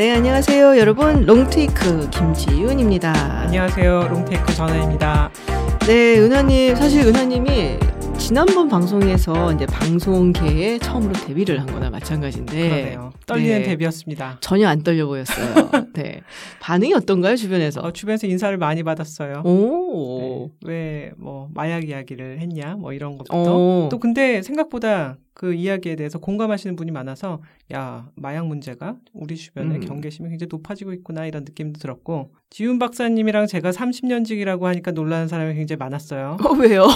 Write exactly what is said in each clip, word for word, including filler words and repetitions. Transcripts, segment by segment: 네, 안녕하세요 여러분, 롱테이크 김지훈입니다. 안녕하세요, 롱테이크 전은입니다. 네, 은하님, 사실 은하님이 지난번 방송에서 이제 방송계에 처음으로 데뷔를 한 거나 마찬가지인데. 그러네요. 떨리는 네, 데뷔였습니다. 전혀 안 떨려 보였어요. 네. 반응이 어떤가요, 주변에서? 어, 주변에서 인사를 많이 받았어요. 오. 네. 왜 뭐 마약 이야기를 했냐, 뭐 이런 것부터. 오. 또 근데 생각보다 그 이야기에 대해서 공감하시는 분이 많아서, 야, 마약 문제가 우리 주변의 음. 경계심이 굉장히 높아지고 있구나, 이런 느낌도 들었고. 지훈 박사님이랑 제가 삼십 년직이라고 하니까 놀라는 사람이 굉장히 많았어요. 어, 왜요?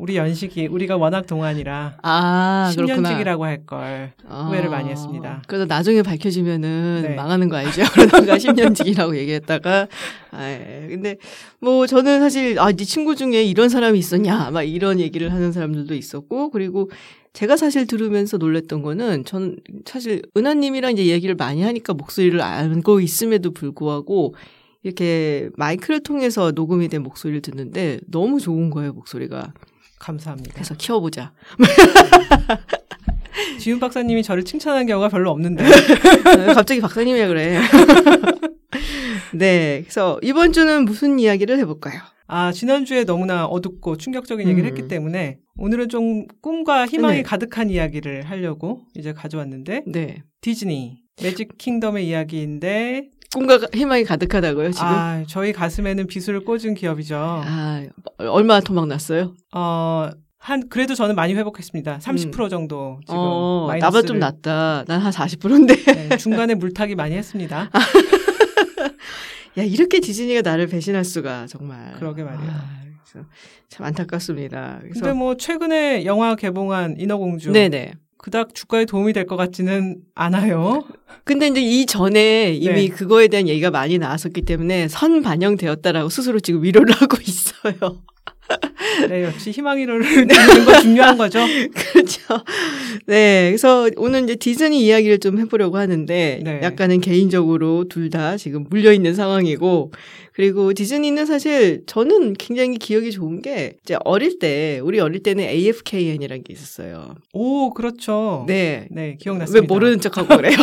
우리 연식이, 우리가 워낙 동안이라 아, 십 년직이라고 할 걸 아, 후회를 많이 했습니다. 그래서 나중에 밝혀지면은 네, 망하는 거 알죠? 그러다가 십 년직이라고 얘기했다가. 아, 근데 뭐 저는 사실 아, 네 친구 중에 이런 사람이 있었냐, 막 이런 얘기를 하는 사람들도 있었고, 그리고 제가 사실 들으면서 놀랬던 거는, 전 사실 은하님이랑 이제 얘기를 많이 하니까 목소리를 알고 있음에도 불구하고 이렇게 마이크를 통해서 녹음이 된 목소리를 듣는데 너무 좋은 거예요, 목소리가. 감사합니다. 그래서 키워보자. 지훈 박사님이 저를 칭찬한 경우가 별로 없는데. 갑자기 박사님이라 그래. 네, 그래서 이번 주는 무슨 이야기를 해볼까요? 아, 지난주에 너무나 어둡고 충격적인 얘기를 음. 했기 때문에 오늘은 좀 꿈과 희망이 네, 가득한 이야기를 하려고 이제 가져왔는데, 네, 디즈니 매직 킹덤의 이야기인데. 꿈과 희망이 가득하다고요, 지금? 아, 저희 가슴에는 비수를 꽂은 기업이죠. 아, 얼마나 토막났어요? 어, 한, 그래도 저는 많이 회복했습니다. 삼십 퍼센트 음. 정도 지금. 어, 마이너스를. 나보다 좀 낫다. 난 한 사십 퍼센트인데. 네, 중간에 물타기 많이 했습니다. 야, 이렇게 디즈니가 나를 배신할 수가, 정말. 그러게 말이에요. 아, 그래서 참 안타깝습니다. 그래서 근데 뭐 최근에 영화 개봉한 인어공주, 네네, 그닥 주가에 도움이 될 것 같지는 않아요. 근데 이제 이전에 이미 네, 그거에 대한 얘기가 많이 나왔었기 때문에 선 반영되었다라고 스스로 지금 위로를 하고 있어요. 네, 역시 희망이로를 듣는 거 중요한 거죠. 그렇죠. 네, 그래서 오늘 이제 디즈니 이야기를 좀 해보려고 하는데, 네, 약간은 개인적으로 둘 다 지금 물려 있는 상황이고, 그리고 디즈니는 사실 저는 굉장히 기억이 좋은 게, 이제 어릴 때, 우리 어릴 때는 에이에프케이엔이라는 게 있었어요. 오, 그렇죠. 네, 네, 기억났습니다. 왜 모르는 척하고 그래요?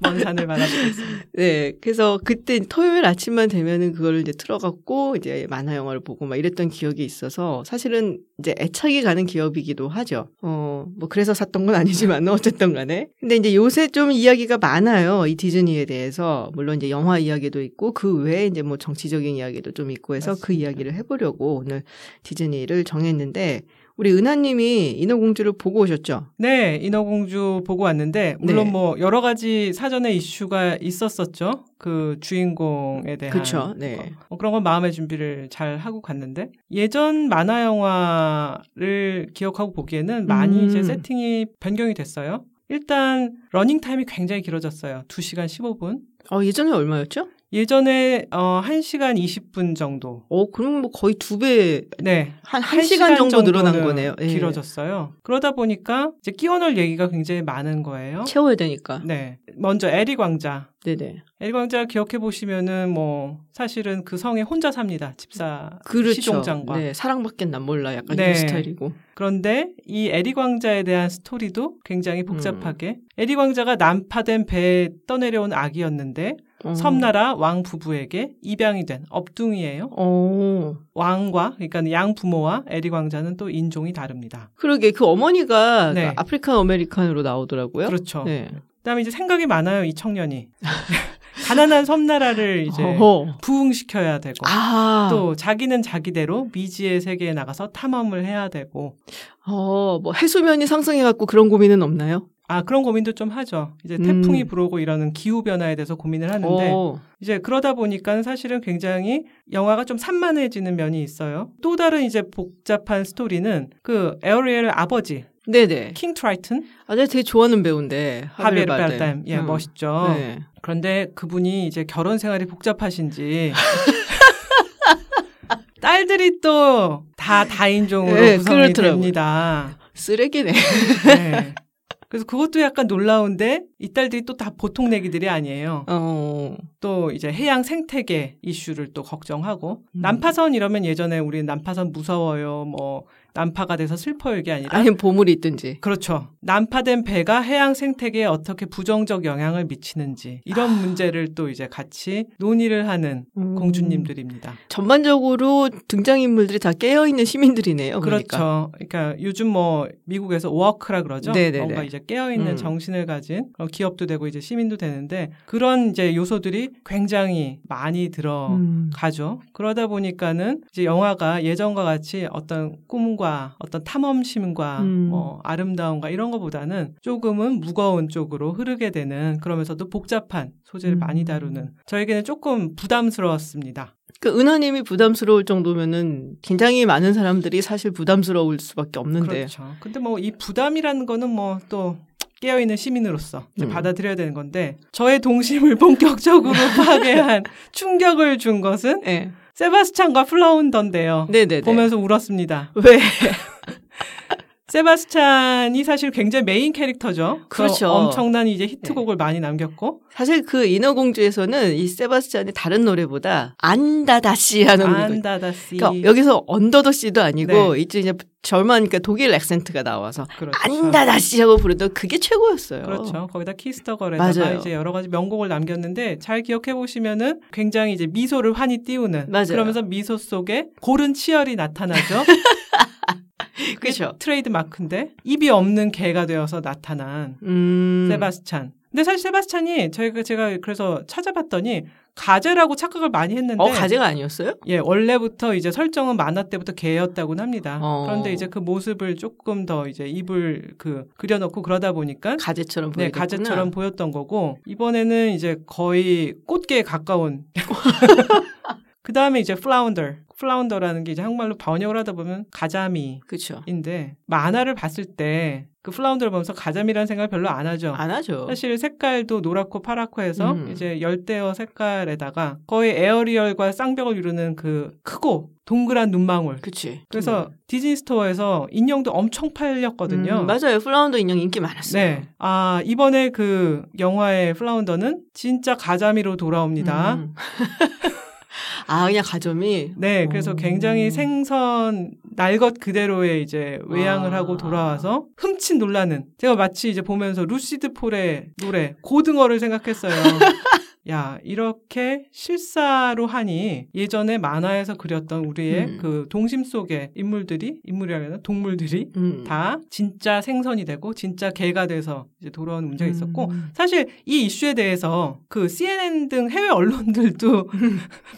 먼 산을 바라보겠습니다. 네, 그래서 그때 토요일 아침만 되면은 그걸 이제 틀어갖고 이제 만화 영화를 보고 막 이랬던 기억이 있어서, 사실은 이제 애착이 가는 기업이기도 하죠. 어, 뭐 그래서 샀던 건 아니지만 어쨌든 간에. 근데 이제 요새 좀 이야기가 많아요, 이 디즈니에 대해서. 물론 이제 영화 이야기도 있고 그 외에 이제 뭐 정치적인 이야기도 좀 있고 해서 맞습니다. 그 이야기를 해보려고 오늘 디즈니를 정했는데, 우리 은하님이 인어공주를 보고 오셨죠? 네, 인어공주 보고 왔는데, 물론 네, 뭐 여러 가지 사전에 이슈가 있었었죠. 그 주인공에 대한. 그렇죠. 네. 어, 그런 건 마음의 준비를 잘 하고 갔는데, 예전 만화 영화를 기억하고 보기에는 많이 음. 이제 세팅이 변경이 됐어요. 일단 러닝 타임이 굉장히 길어졌어요. 두 시간 십오 분. 어, 예전에 얼마였죠? 예전에 어, 한 시간 이십 분 정도. 어, 그럼 뭐 거의 두 배, 네, 한 한 시간 정도 늘어난 거네요. 예. 길어졌어요. 그러다 보니까 이제 끼워넣을 얘기가 굉장히 많은 거예요. 채워야 되니까. 네. 먼저 에리 왕자. 네네. 에리 왕자 기억해 보시면은 뭐 사실은 그 성에 혼자 삽니다. 집사, 그렇죠, 시종장과. 네, 사랑밖엔 난 몰라, 약간 네, 이 스타일이고. 그런데 이 에리 왕자에 대한 스토리도 굉장히 복잡하게. 음. 에리 왕자가 난파된 배에 떠내려온 아기였는데, 음. 섬나라 왕 부부에게 입양이 된 업둥이에요. 오. 왕과, 그러니까 양 부모와 에리 왕자는 또 인종이 다릅니다. 그러게, 그 어머니가 네, 아프리칸 아메리칸으로 나오더라고요. 그렇죠. 네. 그다음에 이제 생각이 많아요, 이 청년이. 가난한 섬나라를 이제 어허. 부흥시켜야 되고, 아, 또 자기는 자기대로 미지의 세계에 나가서 탐험을 해야 되고. 어, 뭐 해수면이 상승해갖고 그런 고민은 없나요? 아, 그런 고민도 좀 하죠. 이제 태풍이 음. 불어오고 이러는 기후변화에 대해서 고민을 하는데, 오. 이제 그러다 보니까 사실은 굉장히 영화가 좀 산만해지는 면이 있어요. 또 다른 이제 복잡한 스토리는 그 에리얼 아버지. 네네. 킹 트라이튼. 아, 내가 되게 좋아하는 배우인데. 하비에르 바르뎀. 예, 음. 멋있죠. 네. 그런데 그분이 이제 결혼 생활이 복잡하신지. 딸들이 또 다 다인종으로 네, 구성이 그렇더라고요. 됩니다. 쓰레기네. 네. 그래서 그것도 약간 놀라운데, 이딸들이 또 다 보통 내기들이 아니에요. 어. 또 이제 해양 생태계 이슈를 또 걱정하고 음. 난파선 이러면 예전에 우리 난파선 무서워요. 뭐 난파가 돼서 슬퍼요 이게 아니라 아니면 보물이 있든지. 그렇죠. 난파된 배가 해양 생태계에 어떻게 부정적 영향을 미치는지 이런 아. 문제를 또 이제 같이 논의를 하는 음. 공주님들입니다. 전반적으로 등장인물들이 다 깨어있는 시민들이네요. 그러니까. 그렇죠. 그러니까 요즘 뭐 미국에서 워크라 그러죠. 네네네. 뭔가 이제 깨어있는 음. 정신을 가진 기업도 되고 이제 시민도 되는데 그런 이제 요소들이 굉장히 많이 들어가죠. 음. 그러다 보니까는 이제 영화가 예전과 같이 어떤 꿈과 어떤 탐험심과 음. 뭐 아름다움과 이런 것보다는 조금은 무거운 쪽으로 흐르게 되는 그러면서도 복잡한 소재를 음. 많이 다루는 저에게는 조금 부담스러웠습니다. 그 은하님이 부담스러울 정도면은 굉장히 많은 사람들이 사실 부담스러울 수밖에 없는데. 그렇죠. 근데 뭐 이 부담이라는 거는 뭐 또 깨어있는 시민으로서 음. 받아들여야 되는 건데 저의 동심을 본격적으로 파괴한 충격을 준 것은 네. 세바스찬과 플라운더인데요. 네네네. 보면서 울었습니다. 왜? 세바스찬이 사실 굉장히 메인 캐릭터죠. 그렇죠. 엄청난 이제 히트곡을 네. 많이 남겼고. 사실 그 인어공주에서는 이 세바스찬이 다른 노래보다 안다다시 하는 노래. 안다다시. 그러니까 여기서 언더더시도 아니고 네. 이제 이제 절만하니까 독일 액센트가 나와서 그렇죠. 안다다시 하고 부르던 그게 최고였어요. 그렇죠. 거기다 키스터걸에다가 이제 여러 가지 명곡을 남겼는데 잘 기억해 보시면은 굉장히 이제 미소를 환히 띄우는. 맞아요. 그러면서 미소 속에 고른 치열이 나타나죠. 그렇죠. 트레이드 마크인데 입이 없는 개가 되어서 나타난 음. 세바스찬. 근데 사실 세바스찬이 저희가 제가 그래서 찾아봤더니 가제라고 착각을 많이 했는데 어, 가제가 아니었어요? 예, 원래부터 이제 설정은 만화 때부터 개였다고는 합니다. 어. 그런데 이제 그 모습을 조금 더 이제 입을 그 그려놓고 그러다 보니까 가제처럼 보였구나. 네, 가제처럼 보였던 거고 이번에는 이제 거의 꽃게에 가까운. 그 다음에 이제 플라운더. 플라운더라는 게 이제 한국말로 번역을 하다 보면 가자미인데 그쵸. 만화를 봤을 때 그 플라운더를 보면서 가자미라는 생각을 별로 안 하죠. 안 하죠. 사실 색깔도 노랗고 파랗고 해서 음. 이제 열대어 색깔에다가 거의 에어리얼과 쌍벽을 이루는 그 크고 동그란 눈망울. 그치. 그래서 음. 디즈니 스토어에서 인형도 엄청 팔렸거든요. 음, 맞아요. 플라운더 인형 인기 많았어요. 네. 아, 이번에 그 영화의 플라운더는 진짜 가자미로 돌아옵니다. 음. 아, 그냥 가점이? 네, 그래서 오. 굉장히 생선, 날 것 그대로의 이제 외양을 아. 하고 돌아와서 흠칫 놀라는. 제가 마치 이제 보면서 루시드 폴의 노래, 고등어를 생각했어요. 야, 이렇게 실사로 하니 예전에 만화에서 그렸던 우리의 음. 그 동심 속의 인물들이, 인물이라면 동물들이 음. 다 진짜 생선이 되고 진짜 개가 돼서 이제 돌아오는 문제가 음. 있었고 사실 이 이슈에 대해서 그 씨엔엔 등 해외 언론들도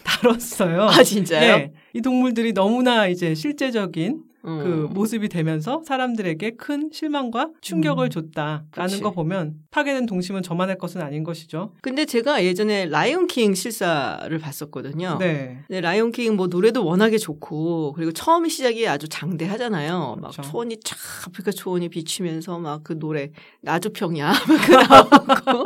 다뤘어요. 아, 진짜요? 네. 이 동물들이 너무나 이제 실제적인 음. 그 모습이 되면서 사람들에게 큰 실망과 충격을 음. 줬다라는 그치. 거 보면 파괴된 동심은 저만의 것은 아닌 것이죠. 근데 제가 예전에 라이온 킹 실사를 봤었거든요. 네. 근데 라이온 킹 뭐 노래도 워낙에 좋고 그리고 처음에 시작이 아주 장대하잖아요. 그렇죠. 막 초원이 쫙 아프리카 초원이 비치면서 막 그 노래 나주평야 막 나오고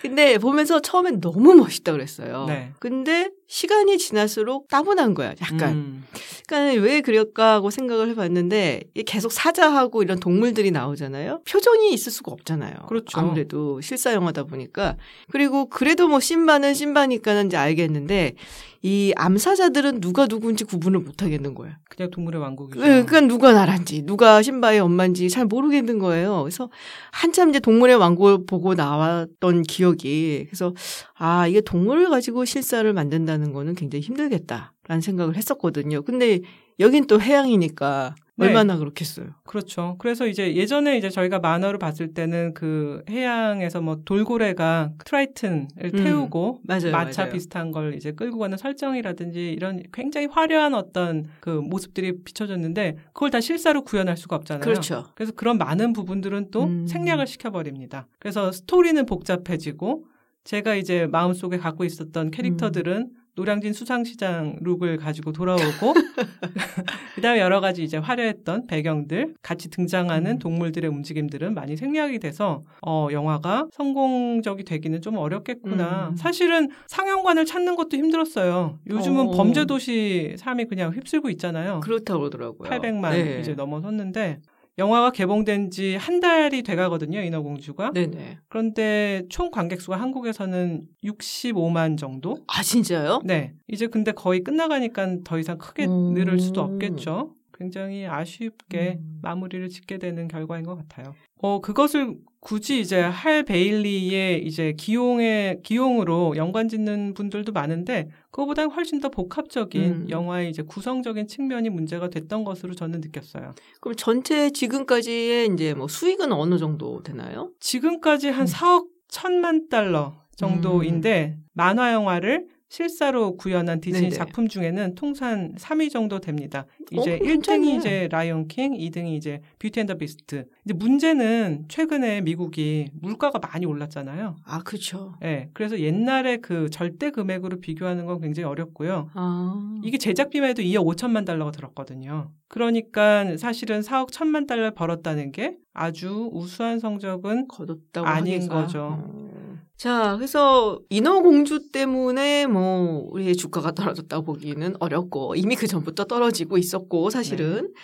근데 보면서 처음엔 너무 멋있다 그랬어요. 네. 근데 시간이 지날수록 따분한 거야, 약간. 음. 그러니까 왜 그럴까 하고 생각을 해봤는데 계속 사자하고 이런 동물들이 나오잖아요. 표정이 있을 수가 없잖아요. 그렇죠. 아무래도 실사 영화다 보니까. 그리고 그래도 뭐 신바는 신바니까는 이제 알겠는데 이 암사자들은 누가 누군지 구분을 못 하겠는 거예요. 그냥 동물의 왕국이죠. 네, 그러니까 누가 나란지 누가 신바의 엄마인지 잘 모르겠는 거예요. 그래서 한참 이제 동물의 왕국을 보고 나왔던 기억이 그래서 아 이게 동물을 가지고 실사를 만든다는 거는 굉장히 힘들겠다라는 생각을 했었거든요. 근데 여긴 또 해양이니까 네. 얼마나 그렇겠어요. 그렇죠. 그래서 이제 예전에 이제 저희가 만화를 봤을 때는 그 해양에서 뭐 돌고래가 트라이튼을 태우고 음, 맞아요, 마차 맞아요. 비슷한 걸 이제 끌고 가는 설정이라든지 이런 굉장히 화려한 어떤 그 모습들이 비춰졌는데 그걸 다 실사로 구현할 수가 없잖아요. 그렇죠. 그래서 그런 많은 부분들은 또 음. 생략을 시켜버립니다. 그래서 스토리는 복잡해지고 제가 이제 마음속에 갖고 있었던 캐릭터들은 음. 노량진 수상시장 룩을 가지고 돌아오고 그다음에 여러 가지 이제 화려했던 배경들 같이 등장하는 음. 동물들의 움직임들은 많이 생략이 돼서 어, 영화가 성공적이 되기는 좀 어렵겠구나. 음. 사실은 상영관을 찾는 것도 힘들었어요. 요즘은 어. 범죄도시 삶이 그냥 휩쓸고 있잖아요. 그렇다고 그러더라고요. 팔백만 네. 이제 넘어섰는데 영화가 개봉된 지 한 달이 돼가거든요. 인어공주가. 네네. 그런데 총 관객수가 한국에서는 육십오만 정도. 아 진짜요? 네. 이제 근데 거의 끝나가니까 더 이상 크게 음... 늘을 수도 없겠죠. 굉장히 아쉽게 음... 마무리를 짓게 되는 결과인 것 같아요. 어 그것을 굳이 이제 할 베일리의 이제 기용의 기용으로 연관짓는 분들도 많은데 그거보다 훨씬 더 복합적인 음. 영화의 이제 구성적인 측면이 문제가 됐던 것으로 저는 느꼈어요. 그럼 전체 지금까지의 이제 뭐 수익은 어느 정도 되나요? 지금까지 한 음. 사억 천만 달러 정도인데 음. 만화 영화를 실사로 구현한 디즈니 네네. 작품 중에는 통산 삼 위 정도 됩니다. 이제 어, 일 등이 이제 라이온 킹, 이 등이 이제 뷰티 앤 더 비스트. 이제 문제는 최근에 미국이 물가가 많이 올랐잖아요. 아, 그렇죠. 예. 네, 그래서 옛날에 그 절대 금액으로 비교하는 건 굉장히 어렵고요. 아. 이게 제작비만 해도 이억 오천만 달러가 들었거든요. 그러니까 사실은 사억 천만 달러 벌었다는 게 아주 우수한 성적은 거뒀다고 아닌 하니까. 거죠. 음. 자, 그래서 인어공주 때문에 뭐 우리의 주가가 떨어졌다고 보기는 어렵고 이미 그 전부터 떨어지고 있었고 사실은 네.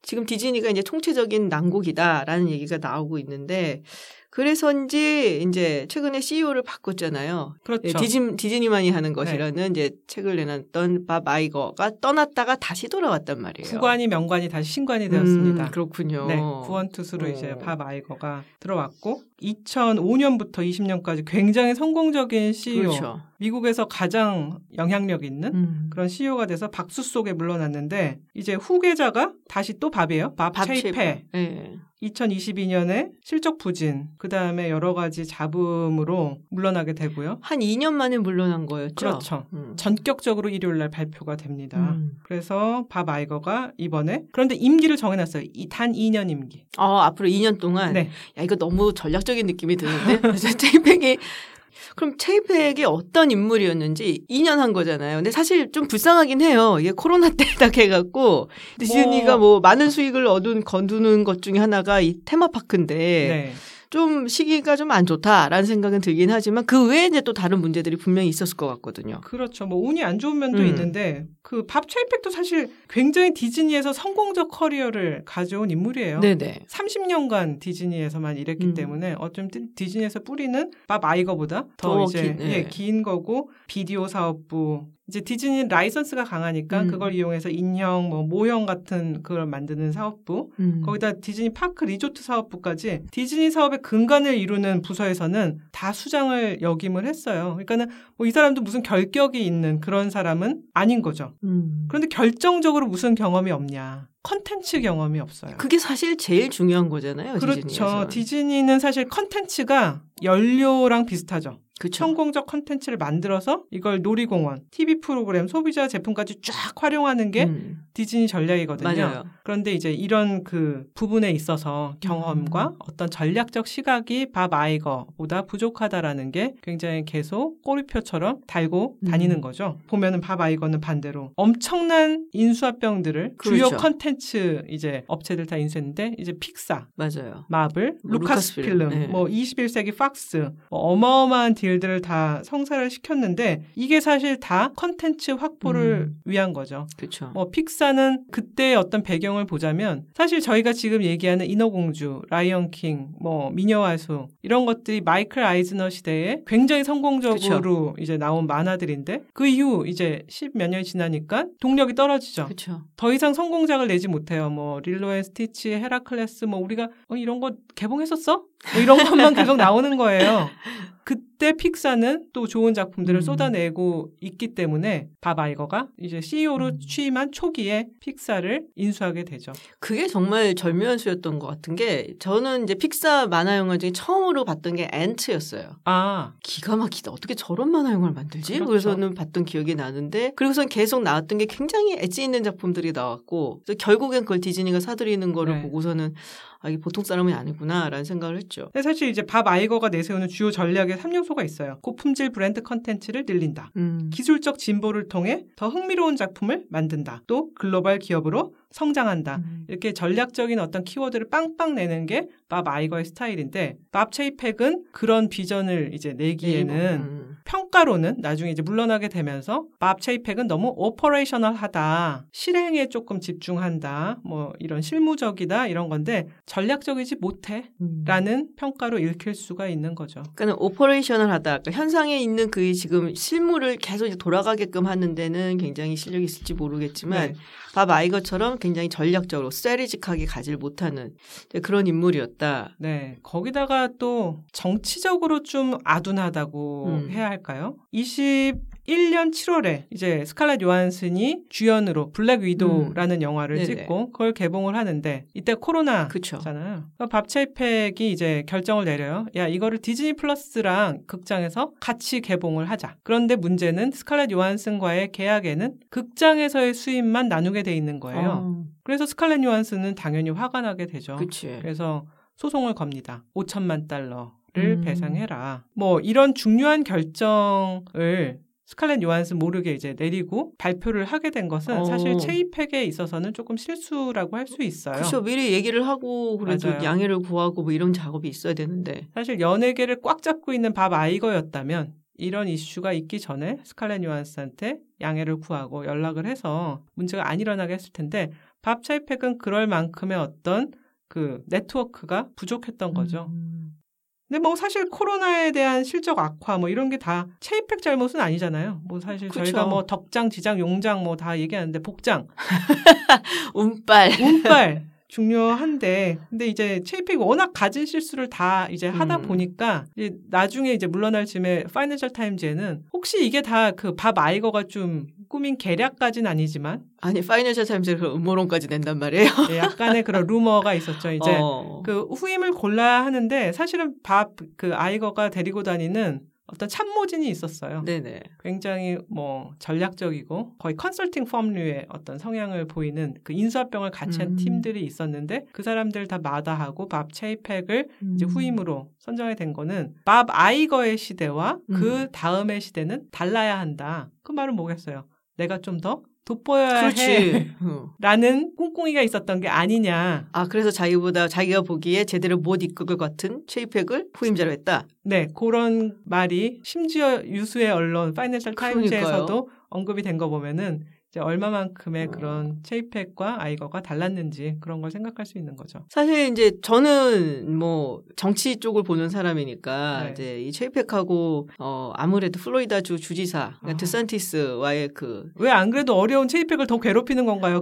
지금 디즈니가 이제 총체적인 난국이다라는 얘기가 나오고 있는데 그래서인지 이제 최근에 씨이오를 바꿨잖아요. 그렇죠. 예, 디즈, 디즈니만이 하는 것이라는 네. 이제 책을 내놨던 밥 아이거가 떠났다가 다시 돌아왔단 말이에요. 구관이 명관이 다시 신관이 되었습니다. 음, 그렇군요. 네, 구원투수로 오. 이제 밥 아이거가 들어왔고 이천오년부터 이십년까지 굉장히 성공적인 씨이오. 그렇죠. 미국에서 가장 영향력 있는 음. 그런 씨이오가 돼서 박수 속에 물러났는데 이제 후계자가 다시 또 밥이에요. 밥, 밥 체이펙. 네. 이천이십이년에 실적 부진, 그 다음에 여러 가지 잡음으로 물러나게 되고요. 한 이년 만에 물러난 거였죠? 그렇죠. 음. 전격적으로 일요일 날 발표가 됩니다. 음. 그래서 밥 아이거가 이번에 그런데 임기를 정해놨어요. 이, 단 이년 임기. 어, 앞으로 이년 동안? 네. 야, 이거 너무 전략적인 느낌이 드는데? 그래서 체이펙이 그럼 체이펙이 어떤 인물이었는지 이년 한 거잖아요. 근데 사실 좀 불쌍하긴 해요. 이게 코로나 때 딱 해갖고 디즈니가 뭐, 뭐 많은 수익을 얻은 거두는 것 중에 하나가 이 테마파크인데 네. 좀 시기가 좀 안 좋다라는 생각은 들긴 하지만 그 외에 이제 또 다른 문제들이 분명히 있었을 것 같거든요. 그렇죠. 뭐 운이 안 좋은 면도 음. 있는데 그 밥 체이펙도 사실 굉장히 디즈니에서 성공적 커리어를 가져온 인물이에요. 네네. 삼십년간 디즈니에서만 일했기 음. 때문에 어쩜 디즈니에서 뿌리는 밥 아이거보다 더, 더 이제 긴, 네. 예, 긴 거고 비디오 사업부 이제 디즈니 라이선스가 강하니까 음. 그걸 이용해서 인형, 뭐 모형 같은 그걸 만드는 사업부, 음. 거기다 디즈니 파크 리조트 사업부까지 디즈니 사업의 근간을 이루는 부서에서는 다 수장을 역임을 했어요. 그러니까는 뭐 이 사람도 무슨 결격이 있는 그런 사람은 아닌 거죠. 음. 그런데 결정적으로 무슨 경험이 없냐? 컨텐츠 경험이 없어요. 그게 사실 제일 중요한 거잖아요. 그렇죠. 디즈니에서는. 디즈니는 사실 컨텐츠가 연료랑 비슷하죠. 그쵸. 성공적 컨텐츠를 만들어서 이걸 놀이공원, 티비 프로그램, 소비자 제품까지 쫙 활용하는 게 음. 디즈니 전략이거든요. 맞아요. 그런데 이제 이런 그 부분에 있어서 경험과 음. 어떤 전략적 시각이 밥 아이거보다 부족하다라는 게 굉장히 계속 꼬리표처럼 달고 음. 다니는 거죠. 보면은 밥 아이거는 반대로 엄청난 인수합병들을 그렇죠. 주요 컨텐츠 이제 업체들 다 인수했는데 이제 픽사, 맞아요. 마블, 뭐, 루카스필름, 네. 뭐 이십일 세기 팍스, 뭐 어마어마한 딜들을 다 성사를 시켰는데 이게 사실 다 컨텐츠 확보를 음. 위한 거죠. 그렇죠. 뭐 픽사는 그때의 어떤 배경을 보자면 사실 저희가 지금 얘기하는 인어공주, 라이언 킹, 뭐 미녀와 수 이런 것들이 마이클 아이즈너 시대에 굉장히 성공적으로 그쵸. 이제 나온 만화들인데 그 이후 이제 십몇 년이 지나니까 동력이 떨어지죠. 그렇죠. 더 이상 성공작을 내지 못해요. 뭐 릴로 앤 스티치, 헤라클레스 뭐 우리가 어, 이런 거 개봉했었어? 뭐 이런 것만 계속 나오는 거예요. 그때 픽사는 또 좋은 작품들을 음. 쏟아내고 있기 때문에 밥 아이거가 이제 씨이오로 음. 취임한 초기에 픽사를 인수하게 되죠. 그게 정말 절묘한 수였던 것 같은 게 저는 이제 픽사 만화 영화 중에 처음으로 봤던 게 앤트였어요. 아 기가 막히다. 어떻게 저런 만화 영화를 만들지? 그렇죠. 그래서는 봤던 기억이 나는데 그리고선 계속 나왔던 게 굉장히 엣지 있는 작품들이 나왔고 그래서 결국엔 그걸 디즈니가 사들이는 거를 네. 보고서는 아, 이게 보통 사람이 아니구나라는 생각을 했죠. 근데 사실 이제 밥 아이거가 내세우는 주요 전략의 삼 요소가 있어요. 고품질 브랜드 컨텐츠를 늘린다. 음. 기술적 진보를 통해 더 흥미로운 작품을 만든다. 또 글로벌 기업으로 성장한다. 음. 이렇게 전략적인 어떤 키워드를 빵빵 내는 게 밥 아이거의 스타일인데 밥 체이펙은 그런 비전을 이제 내기에는 음. 평 효과로는 나중에 이제 물러나게 되면서 밥 체이펙은 너무 오퍼레이셔널하다, 실행에 조금 집중한다, 뭐 이런 실무적이다 이런 건데 전략적이지 못해 라는 평가로 읽힐 수가 있는 거죠. 그러니까 오퍼레이셔널하다, 그러니까 현상에 있는 그 지금 실무를 계속 이제 돌아가게끔 하는 데는 굉장히 실력이 있을지 모르겠지만 네. 밥 아이거처럼 굉장히 전략적으로 스트레지직하게 가지를 못하는 그런 인물이었다. 네, 거기다가 또 정치적으로 좀 아둔하다고 음. 해야 할까요? 이십일 년 칠월에 이제 스칼렛 요한슨이 주연으로 블랙 위도우라는 음. 영화를 네네. 찍고 그걸 개봉을 하는데 이때 코로나잖아요. 밥 체이펙이 이제 결정을 내려요. 야, 이거를 디즈니 플러스랑 극장에서 같이 개봉을 하자. 그런데 문제는 스칼렛 요한슨과의 계약에는 극장에서의 수입만 나누게 돼 있는 거예요. 어. 그래서 스칼렛 요한슨은 당연히 화가 나게 되죠. 그치. 그래서 소송을 겁니다. 오천만 달러. 를 배상해라. 뭐 이런 중요한 결정을 스칼렛 요한슨 모르게 이제 내리고 발표를 하게 된 것은 어. 사실 체이펙에 있어서는 조금 실수라고 할 수 있어요. 그렇죠. 미리 얘기를 하고 그래도 맞아요. 양해를 구하고 뭐 이런 작업이 있어야 되는데 사실 연예계를 꽉 잡고 있는 밥 아이거였다면 이런 이슈가 있기 전에 스칼렛 요한슨한테 양해를 구하고 연락을 해서 문제가 안 일어나게 했을 텐데 밥 체이펙은 그럴 만큼의 어떤 그 네트워크가 부족했던 거죠. 음. 근데 뭐 사실 코로나에 대한 실적 악화 뭐 이런 게 다 체이펙 잘못은 아니잖아요. 뭐 사실 그쵸. 저희가 뭐 덕장, 지장, 용장 뭐 다 얘기하는데 복장, 운빨, 운빨 중요한데 근데 이제 체이펙이 워낙 가진 실수를 다 이제 하다 음. 보니까 이제 나중에 이제 물러날 즈음에 파이낸셜 타임즈에는 혹시 이게 다 그 밥 아이거가 좀 꾸민 계략까지는 아니지만 아니 파이낸셜 타임즈에 그런 음모론까지 낸단 말이에요. 네, 약간의 그런 루머가 있었죠. 이제 어. 그 후임을 골라야 하는데 사실은 밥 그 아이거가 데리고 다니는 어떤 참모진이 있었어요. 네네. 굉장히 뭐 전략적이고 거의 컨설팅 펌류의 어떤 성향을 보이는 그 인수합병을 같이 한 음. 팀들이 있었는데 그 사람들 다 마다하고 밥 체이펙을 음. 이제 후임으로 선정이 된 거는 밥 아이거의 시대와 음. 그 다음의 시대는 달라야 한다. 그 말은 뭐겠어요? 내가 좀 더 돋보여야 그렇지. 해라는 꿍꿍이가 있었던 게 아니냐. 아 그래서 자기보다 자기가 보기에 제대로 못 이끌 것 같은 체이펙을 후임자로 했다. 네. 그런 말이 심지어 유수의 언론 파이낸셜 타임즈에서도 언급이 된 거 보면은 이제 얼마만큼의 그런 체이펙과 아이거가 달랐는지 그런 걸 생각할 수 있는 거죠. 사실 이제 저는 뭐 정치 쪽을 보는 사람이니까 네. 이제 이 체이펙하고 어 아무래도 플로리다주 주지사 그러니까 어. 디샌티스와의 그 왜 안 그래도 어려운 체이펙을 더 괴롭히는 건가요?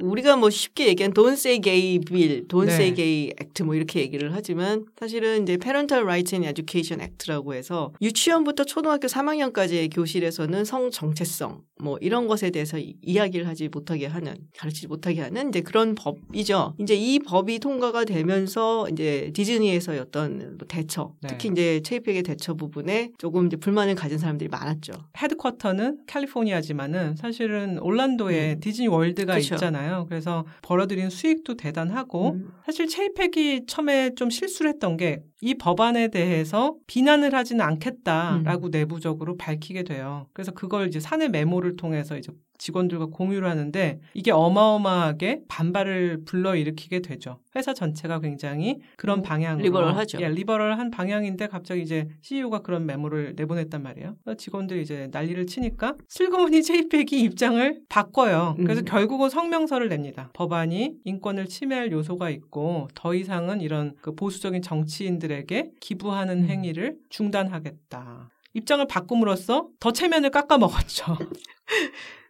우리가 뭐 쉽게 얘기한 Don't Say Gay Bill, Don't 네. Say Gay Act 뭐 이렇게 얘기를 하지만 사실은 이제 Parental Rights and Education Act라고 해서 유치원부터 초등학교 삼 학년까지의 교실에서는 성 정체성 뭐 이런 것에 대해서 이, 이야기를 하지 못하게 하는 가르치지 못하게 하는 이제 그런 법이죠. 이제 이 법이 통과가 되면서 이제 디즈니에서의 어떤 대처, 네. 특히 이제 체이펙의 대처 부분에 조금 이제 불만을 가진 사람들이 많았죠. 헤드쿼터는 캘리포니아지만은 사실은 올란도에 음. 디즈니 월드가 그쵸. 있잖아요. 그래서 벌어들인 수익도 대단하고 음. 사실 체이펙이 처음에 좀 실수를 했던 게 이 법안에 대해서 비난을 하지는 않겠다라고 음. 내부적으로 밝히게 돼요. 그래서 그걸 이제 사내 메모를 통해서 이제 직원들과 공유를 하는데 이게 어마어마하게 반발을 불러일으키게 되죠. 회사 전체가 굉장히 그런 음, 방향으로 리버럴하죠. 예, 리버럴한 방향인데 갑자기 이제 씨이오가 그런 메모를 내보냈단 말이에요. 직원들이 이제 난리를 치니까 슬그머니 체이펙이 입장을 바꿔요. 그래서 음. 결국은 성명서를 냅니다. 법안이 인권을 침해할 요소가 있고 더 이상은 이런 그 보수적인 정치인들에게 기부하는 음. 행위를 중단하겠다. 입장을 바꿈으로써 더 체면을 깎아먹었죠.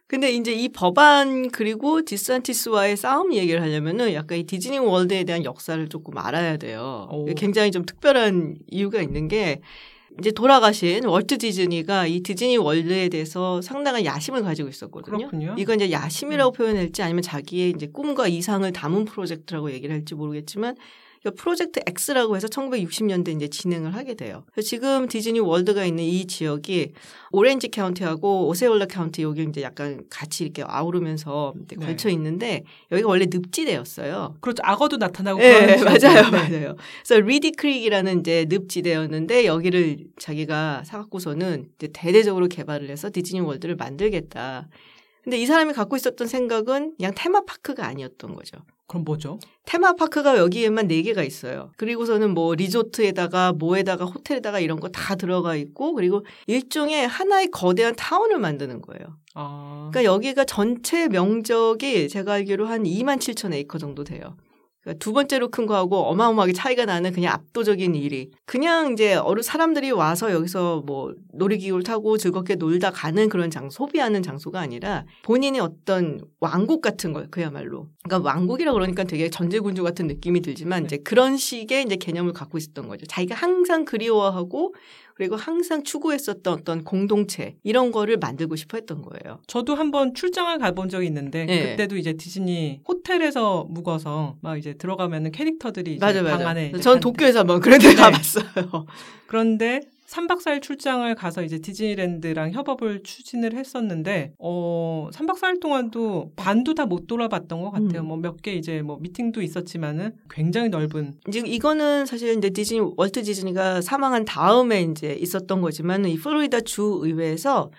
근데 이제 이 법안 그리고 디산티스와의 싸움 얘기를 하려면은 약간 이 디즈니 월드에 대한 역사를 조금 알아야 돼요. 오. 굉장히 좀 특별한 이유가 있는 게 이제 돌아가신 월트 디즈니가 이 디즈니 월드에 대해서 상당한 야심을 가지고 있었거든요. 그렇군요. 이건 이제 야심이라고 표현할지 아니면 자기의 이제 꿈과 이상을 담은 프로젝트라고 얘기를 할지 모르겠지만 프로젝트 X라고 해서 천구백육십 년대 이제 진행을 하게 돼요. 지금 디즈니 월드가 있는 이 지역이 오렌지 카운티하고 오세올라 카운티 여기 이제 약간 같이 이렇게 아우르면서 이제 네. 걸쳐 있는데 여기가 원래 늪지대였어요. 그렇죠. 악어도 나타나고 네, 그런 네, 맞아요, 맞아요. 그래서 리디 크릭이라는 이제 늪지대였는데 여기를 자기가 사갖고서는 이제 대대적으로 개발을 해서 디즈니 월드를 만들겠다. 근데 이 사람이 갖고 있었던 생각은 그냥 테마파크가 아니었던 거죠. 그럼 뭐죠? 테마파크가 여기에만 네 개가 있어요. 그리고서는 뭐 리조트에다가 뭐에다가 호텔에다가 이런 거 다 들어가 있고, 그리고 일종의 하나의 거대한 타운을 만드는 거예요. 아... 그러니까 여기가 전체 명적이 제가 알기로 한 이만 칠천 에이커 정도 돼요. 그러니까 두 번째로 큰 거하고 어마어마하게 차이가 나는 그냥 압도적인 일이. 그냥 이제 어른 사람들이 와서 여기서 뭐 놀이기구를 타고 즐겁게 놀다 가는 그런 장소, 소비하는 장소가 아니라 본인의 어떤 왕국 같은 거, 그야말로. 그러니까 왕국이라 그러니까 되게 전제군주 같은 느낌이 들지만 네. 이제 그런 식의 이제 개념을 갖고 있었던 거죠. 자기가 항상 그리워하고 그리고 항상 추구했었던 어떤 공동체 이런 거를 만들고 싶어 했던 거예요. 저도 한번 출장을 가본 적이 있는데 네. 그때도 이제 디즈니 호텔에서 묵어서 막 이제 들어가면은 캐릭터들이 맞아, 이제 맞아. 방 안에. 전 도쿄에서 한번 그런 데 가봤어요. 그런데 삼 박 사 일 출장을 가서 이제 디즈니랜드랑 협업을 추진을 했었는데, 어, 삼 박 사 일 동안도 반도 다 못 돌아봤던 것 같아요. 음. 뭐 몇 개 이제 뭐 미팅도 있었지만은 굉장히 넓은. 지금 이거는 사실 이제 디즈니, 월트 디즈니가 사망한 다음에 이제 있었던 거지만, 이 플로리다 주 의회에서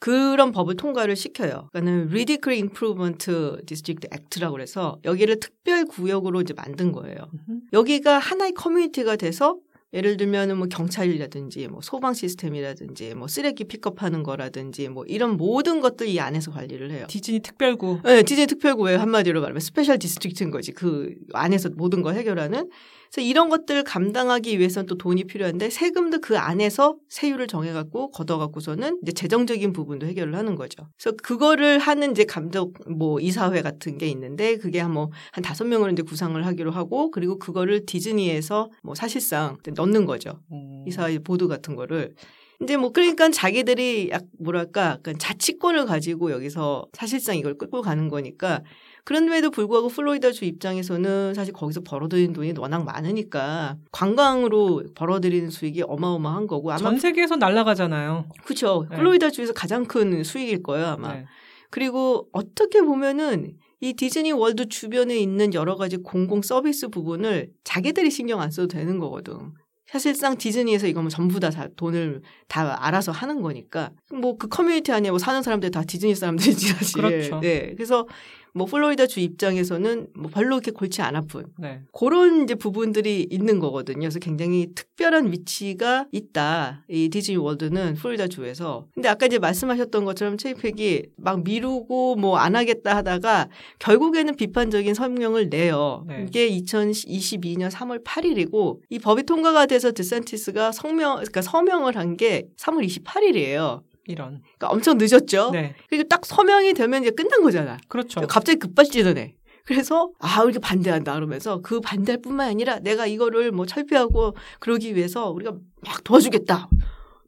그런 법을 통과를 시켜요. 그러니까는 리디 크릭 임프루먼트 디스트릭트 액트라고 해서 여기를 특별 구역으로 이제 만든 거예요. 음. 여기가 하나의 커뮤니티가 돼서 예를 들면은 뭐 경찰이라든지 뭐 소방 시스템이라든지 뭐 쓰레기 픽업하는 거라든지 뭐 이런 모든 것들 이 안에서 관리를 해요. 디즈니 특별구. 네, 디즈니 특별구에 한마디로 말하면 스페셜 디스트릭트인 거지. 그 안에서 모든 걸 해결하는. 그래서 이런 것들을 감당하기 위해서는 또 돈이 필요한데 세금도 그 안에서 세율을 정해갖고 걷어갖고서는 이제 재정적인 부분도 해결을 하는 거죠. 그래서 그거를 하는 이제 감독 뭐 이사회 같은 게 있는데 그게 한 뭐 한 다섯 명을 이제 구상을 하기로 하고 그리고 그거를 디즈니에서 뭐 사실상 넣는 거죠. 음. 이사회 보드 같은 거를. 이제 뭐 그러니까 자기들이 약 뭐랄까 약간 자치권을 가지고 여기서 사실상 이걸 끌고 가는 거니까. 그런데도 불구하고 플로리다주 입장에서는 사실 거기서 벌어들인 돈이 워낙 많으니까 관광으로 벌어들이는 수익이 어마어마한 거고 아마 전 세계에서 날아가잖아요. 그렇죠. 네. 플로리다주에서 가장 큰 수익일 거예요 아마. 네. 그리고 어떻게 보면은 이 디즈니 월드 주변에 있는 여러 가지 공공 서비스 부분을 자기들이 신경 안 써도 되는 거거든. 사실상 디즈니에서 이거면 전부 다, 다 돈을 다 알아서 하는 거니까 뭐 그 커뮤니티 안에 뭐 사는 사람들 다 디즈니 사람들이지 사실. 그렇죠. 네, 그래서 뭐 플로리다 주 입장에서는 뭐 별로 이렇게 골치 안 아픈 네. 그런 이제 부분들이 있는 거거든요. 그래서 굉장히 특별한 위치가 있다. 이 디즈니 월드는 플로리다 주에서. 근데 아까 이제 말씀하셨던 것처럼 체이펙이 막 미루고 뭐 안 하겠다 하다가 결국에는 비판적인 성명을 내요. 네. 이게 이천이십이년 삼월 팔일이고 이 법이 통과가 돼서 디샌티스가 성명 그러니까 서명을 한 게 삼월 이십팔일이에요. 이런. 그러니까 엄청 늦었죠. 네. 그리고 딱 서명이 되면 이제 끝난 거잖아. 그렇죠. 갑자기 급발진을 해. 그래서 아 우리가 반대한다 그러면서 그 반대할 뿐만 아니라 내가 이거를 뭐 철폐하고 그러기 위해서 우리가 막 도와주겠다.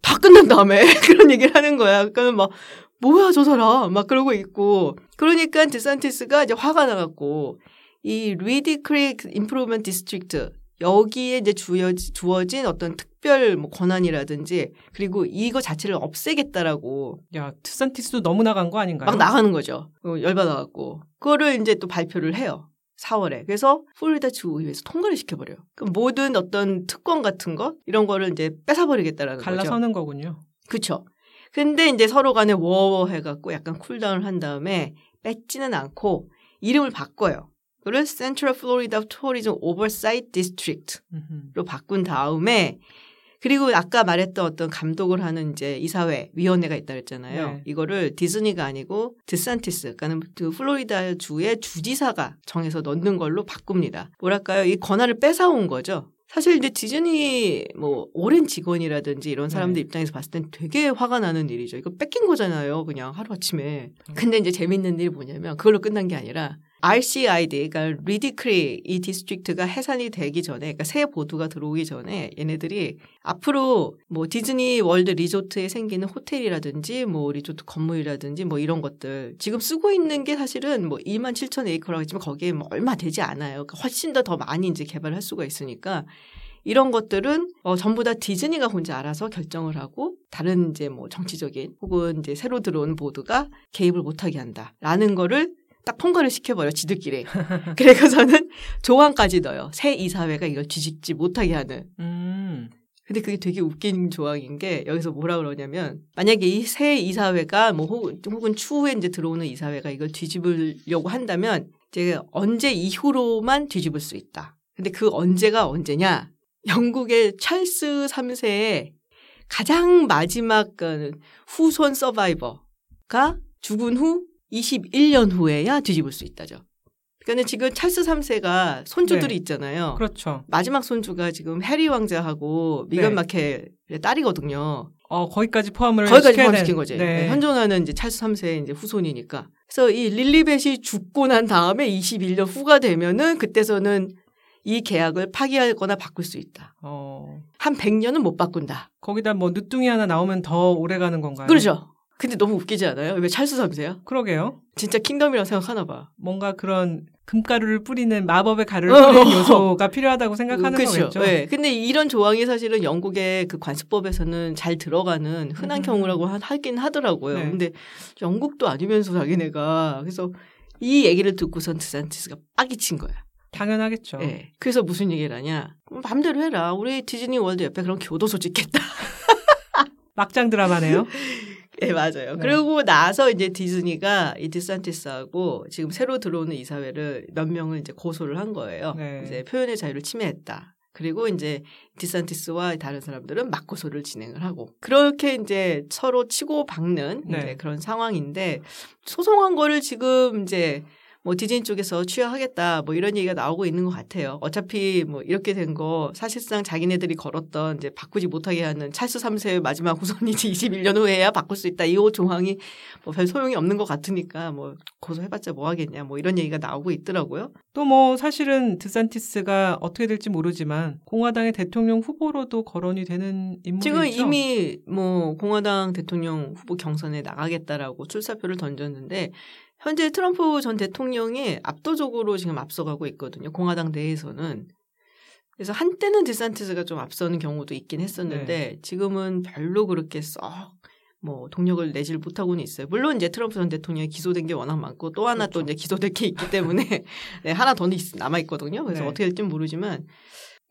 다 끝난 다음에 그런 얘기를 하는 거야. 그러니까 막 뭐야 저 사람 막 그러고 있고. 그러니까 디샌티스가 이제 화가 나갖고 이 리디 크릭 임프루먼트 디스트릭트 여기에 이제 주어진 어떤 특별 뭐 권한이라든지 그리고 이거 자체를 없애겠다라고. 야, 디샌티스도 너무 나간 거 아닌가요? 막 나가는 거죠. 어, 열받아갖고. 그거를 이제 또 발표를 해요. 사월에. 그래서 플로리다 주의회에서 통과를 시켜버려요. 그럼 모든 어떤 특권 같은 거 이런 거를 이제 뺏어버리겠다라는 갈라서는 거죠. 갈라서는 거군요. 그렇죠. 근데 이제 서로 간에 워워 해갖고 약간 쿨다운을 한 다음에 뺏지는 않고 이름을 바꿔요. 그를 Central Florida Tourism Oversight District로 바꾼 다음에 그리고 아까 말했던 어떤 감독을 하는 이제 이사회 위원회가 있다 그랬잖아요. 네. 이거를 디즈니가 아니고 디샌티스, 그러니까 그 플로리다 주의 주지사가 정해서 넣는 걸로 바꿉니다. 뭐랄까요, 이 권한을 뺏어온 거죠. 사실 이제 디즈니 뭐 오랜 직원이라든지 이런 사람들 네. 입장에서 봤을 땐 되게 화가 나는 일이죠. 이거 뺏긴 거잖아요, 그냥 하루 아침에. 근데 이제 재밌는 일이 뭐냐면 그걸로 끝난 게 아니라. 알씨아이디, 그러니까 리디크리 이 디스트릭트가 해산이 되기 전에, 그러니까 새 보드가 들어오기 전에 얘네들이 앞으로 뭐 디즈니 월드 리조트에 생기는 호텔이라든지 뭐 리조트 건물이라든지 뭐 이런 것들 지금 쓰고 있는 게 사실은 뭐 이만 칠천 에이커라고 했지만 거기에 뭐 얼마 되지 않아요. 그러니까 훨씬 더 더 많이 이제 개발할 수가 있으니까. 이런 것들은 어, 전부 다 디즈니가 혼자 알아서 결정을 하고 다른 이제 뭐 정치적인 혹은 이제 새로 들어온 보드가 개입을 못하게 한다라는 거를 딱 통과를 시켜버려 지들끼리. 그래서 저는 조항까지 넣어요. 새 이사회가 이걸 뒤집지 못하게 하는. 음. 근데 그게 되게 웃긴 조항인 게 여기서 뭐라 그러냐면 만약에 이 새 이사회가 뭐 혹은, 혹은 추후에 이제 들어오는 이사회가 이걸 뒤집으려고 한다면 이제 언제 이후로만 뒤집을 수 있다. 근데 그 언제가 언제냐? 영국의 찰스 삼 세의 가장 마지막 후손 서바이버가 죽은 후 이십일 년 후에야 뒤집을 수 있다죠. 그러니까 지금 찰스 삼 세가 손주들이 네. 있잖아요. 그렇죠. 마지막 손주가 지금 해리 왕자하고 미건 네. 마켈의 딸이거든요. 어, 거기까지 포함을 거기까지 포함시킨 된... 거지. 네. 네. 현존하는 이제 찰스 삼 세의 이제 후손이니까. 그래서 이 릴리벳이 죽고 난 다음에 이십일 년 후가 되면은 그때서는 이 계약을 파기하거나 바꿀 수 있다. 어. 한 백 년은 못 바꾼다. 거기다 뭐 늦둥이 하나 나오면 더 오래 가는 건가요? 그렇죠. 근데 너무 웃기지 않아요? 왜 찰스 삼 세야? 그러게요. 진짜 킹덤이라고 생각하나 봐. 뭔가 그런 금가루를 뿌리는 마법의 가루를 뿌리는 요소가 필요하다고 생각하는 그렇죠. 거겠죠. 네. 근데 이런 조항이 사실은 영국의 그 관습법에서는 잘 들어가는 흔한 음. 경우라고 하긴 하더라고요. 네. 근데 영국도 아니면서 자기네가 그래서 이 얘기를 듣고선 디샌티스가 빡이친 거야. 당연하겠죠. 네. 그래서 무슨 얘기를 하냐. 맘대로 해라. 우리 디즈니 월드 옆에 그런 교도소 짓겠다. 막장 드라마네요. 네, 맞아요. 네. 그러고 나서 이제 디즈니가 이 디샌티스하고 지금 새로 들어오는 이사회를 몇 명을 이제 고소를 한 거예요. 네. 이제 표현의 자유를 침해했다. 그리고 이제 디샌티스와 다른 사람들은 맞고소를 진행을 하고 그렇게 이제 서로 치고 박는 네. 이제 그런 상황인데 소송한 거를 지금 이제 뭐 디즈니 쪽에서 취하하겠다 뭐 이런 얘기가 나오고 있는 것 같아요. 어차피 뭐 이렇게 된 거 사실상 자기네들이 걸었던 이제 바꾸지 못하게 하는 찰스 삼 세의 마지막 후손이지 이십일 년 후에야 바꿀 수 있다. 이 조항이 뭐 별 소용이 없는 것 같으니까 뭐 고소해봤자 뭐 하겠냐 뭐 이런 얘기가 나오고 있더라고요. 또 뭐 사실은 디샌티스가 어떻게 될지 모르지만 공화당의 대통령 후보로도 거론이 되는 인물이죠. 지금 이미 뭐 공화당 대통령 후보 경선에 나가겠다라고 출사표를 던졌는데 현재 트럼프 전 대통령이 압도적으로 지금 앞서가고 있거든요. 공화당 내에서는. 그래서 한때는 디샌티스가 좀 앞서는 경우도 있긴 했었는데 지금은 별로 그렇게 썩 뭐 동력을 내질 못하고는 있어요. 물론 이제 트럼프 전 대통령이 기소된 게 워낙 많고 또 하나 그렇죠. 또 이제 기소될 게 있기 때문에 네, 하나 더 남아 있거든요. 그래서 네. 어떻게 될지 모르지만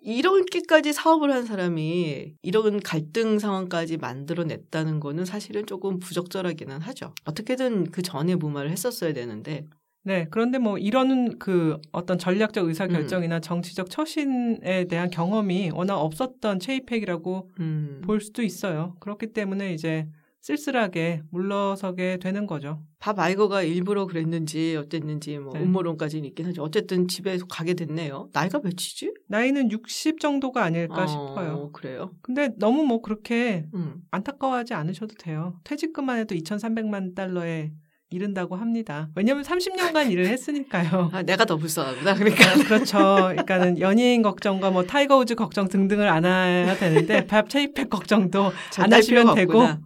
이렇게까지 사업을 한 사람이 이런 갈등 상황까지 만들어냈다는 거는 사실은 조금 부적절하기는 하죠. 어떻게든 그 전에 무마를 했었어야 되는데. 네. 그런데 뭐 이런 그 어떤 전략적 의사결정이나 음. 정치적 처신에 대한 경험이 워낙 없었던 체이펙이라고 음. 볼 수도 있어요. 그렇기 때문에 이제 쓸쓸하게 물러서게 되는 거죠. 밥 아이거가 일부러 그랬는지 어땠는지 뭐 네. 음모론까지는 있긴 하죠. 어쨌든 집에 가게 됐네요. 나이가 몇이지? 나이는 육십 정도가 아닐까 아, 싶어요. 그래요? 근데 너무 뭐 그렇게 음. 안타까워하지 않으셔도 돼요. 퇴직금만 해도 이천삼백만 달러에 이른다고 합니다. 왜냐하면 삼십 년간 일을 했으니까요. 아, 내가 더 불쌍하구나. 그러니까 아, 그렇죠. 그러니까는 연예인 걱정과 뭐 타이거 우즈 걱정 등등을 안 해야 되는데 밥 체이펙 걱정도 안 하시면 되고. 없구나.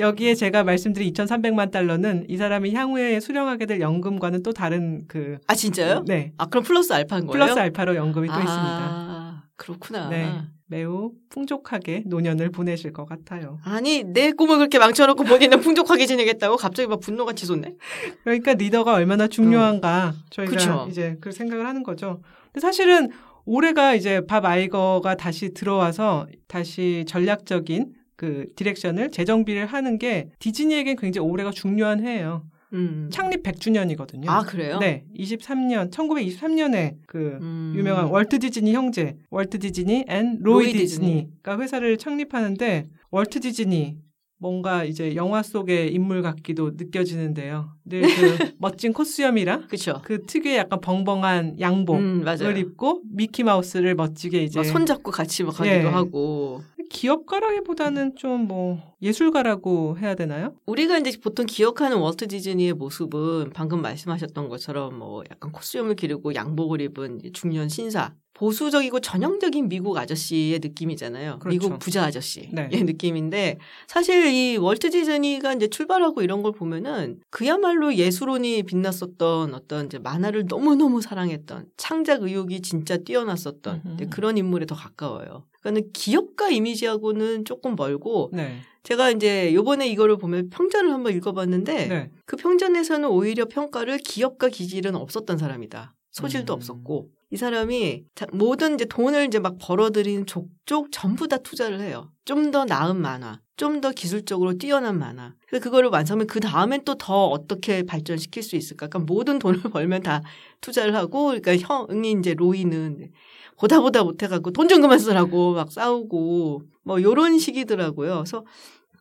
여기에 제가 말씀드린 이천삼백만 달러는 이 사람이 향후에 수령하게 될 연금과는 또 다른 그 아 진짜요? 네. 아 그럼 플러스 알파인 거예요? 플러스 알파로 연금이 아, 또 있습니다. 그렇구나. 네. 매우 풍족하게 노년을 보내실 것 같아요. 아니 내 꿈을 그렇게 망쳐놓고 본인은 풍족하게 지내겠다고 갑자기 막 분노가 치솟네. 그러니까 리더가 얼마나 중요한가 어. 저희가 그쵸. 이제 그 생각을 하는 거죠. 근데 사실은 올해가 이제 밥 아이거가 다시 들어와서 다시 전략적인 그 디렉션을 재정비를 하는 게 디즈니에겐 굉장히 올해가 중요한 해예요. 음. 창립 백 주년이거든요. 아 그래요? 네, 이십삼 년 천구백이십삼 년에 그 음. 유명한 월트 디즈니 형제, 월트 디즈니 앤 로이, 로이 디즈니가 회사를 창립하는데 월트 디즈니 뭔가 이제 영화 속의 인물 같기도 느껴지는데요. 늘 그 멋진 콧수염이랑 그쵸. 그 특유의 약간 벙벙한 양복을 음, 입고 미키 마우스를 멋지게 이제 손 잡고 같이 막 가기도 예. 하고. 기업가라기보다는 좀 뭐 예술가라고 해야 되나요? 우리가 이제 보통 기억하는 월트 디즈니의 모습은 방금 말씀하셨던 것처럼 뭐 약간 코스튬을 기르고 양복을 입은 중년 신사, 보수적이고 전형적인 미국 아저씨의 느낌이잖아요. 그렇죠. 미국 부자 아저씨의 네. 느낌인데 사실 이 월트 디즈니가 이제 출발하고 이런 걸 보면은 그야말로 예술혼이 빛났었던 어떤 이제 만화를 너무너무 사랑했던 창작 의욕이 진짜 뛰어났었던 이제 그런 인물에 더 가까워요. 그러니까 기업가 이미지하고는 조금 멀고 네. 제가 이제 요번에 이거를 보면 평전을 한번 읽어봤는데 네. 그 평전에서는 오히려 평가를 기업가 기질은 없었던 사람이다. 소질도 음. 없었고 이 사람이 모든 이제 돈을 이제 막 벌어들인 족족 전부 다 투자를 해요. 좀 더 나은 만화, 좀 더 기술적으로 뛰어난 만화. 그래서 그거를 완성하면 그 다음엔 또 더 어떻게 발전시킬 수 있을까? 그러니까 모든 돈을 벌면 다 투자를 하고, 그러니까 형이 이제 로이는 보다 보다 못해가지고 돈 좀 그만 쓰라고 막 싸우고 뭐 이런 식이더라고요. 그래서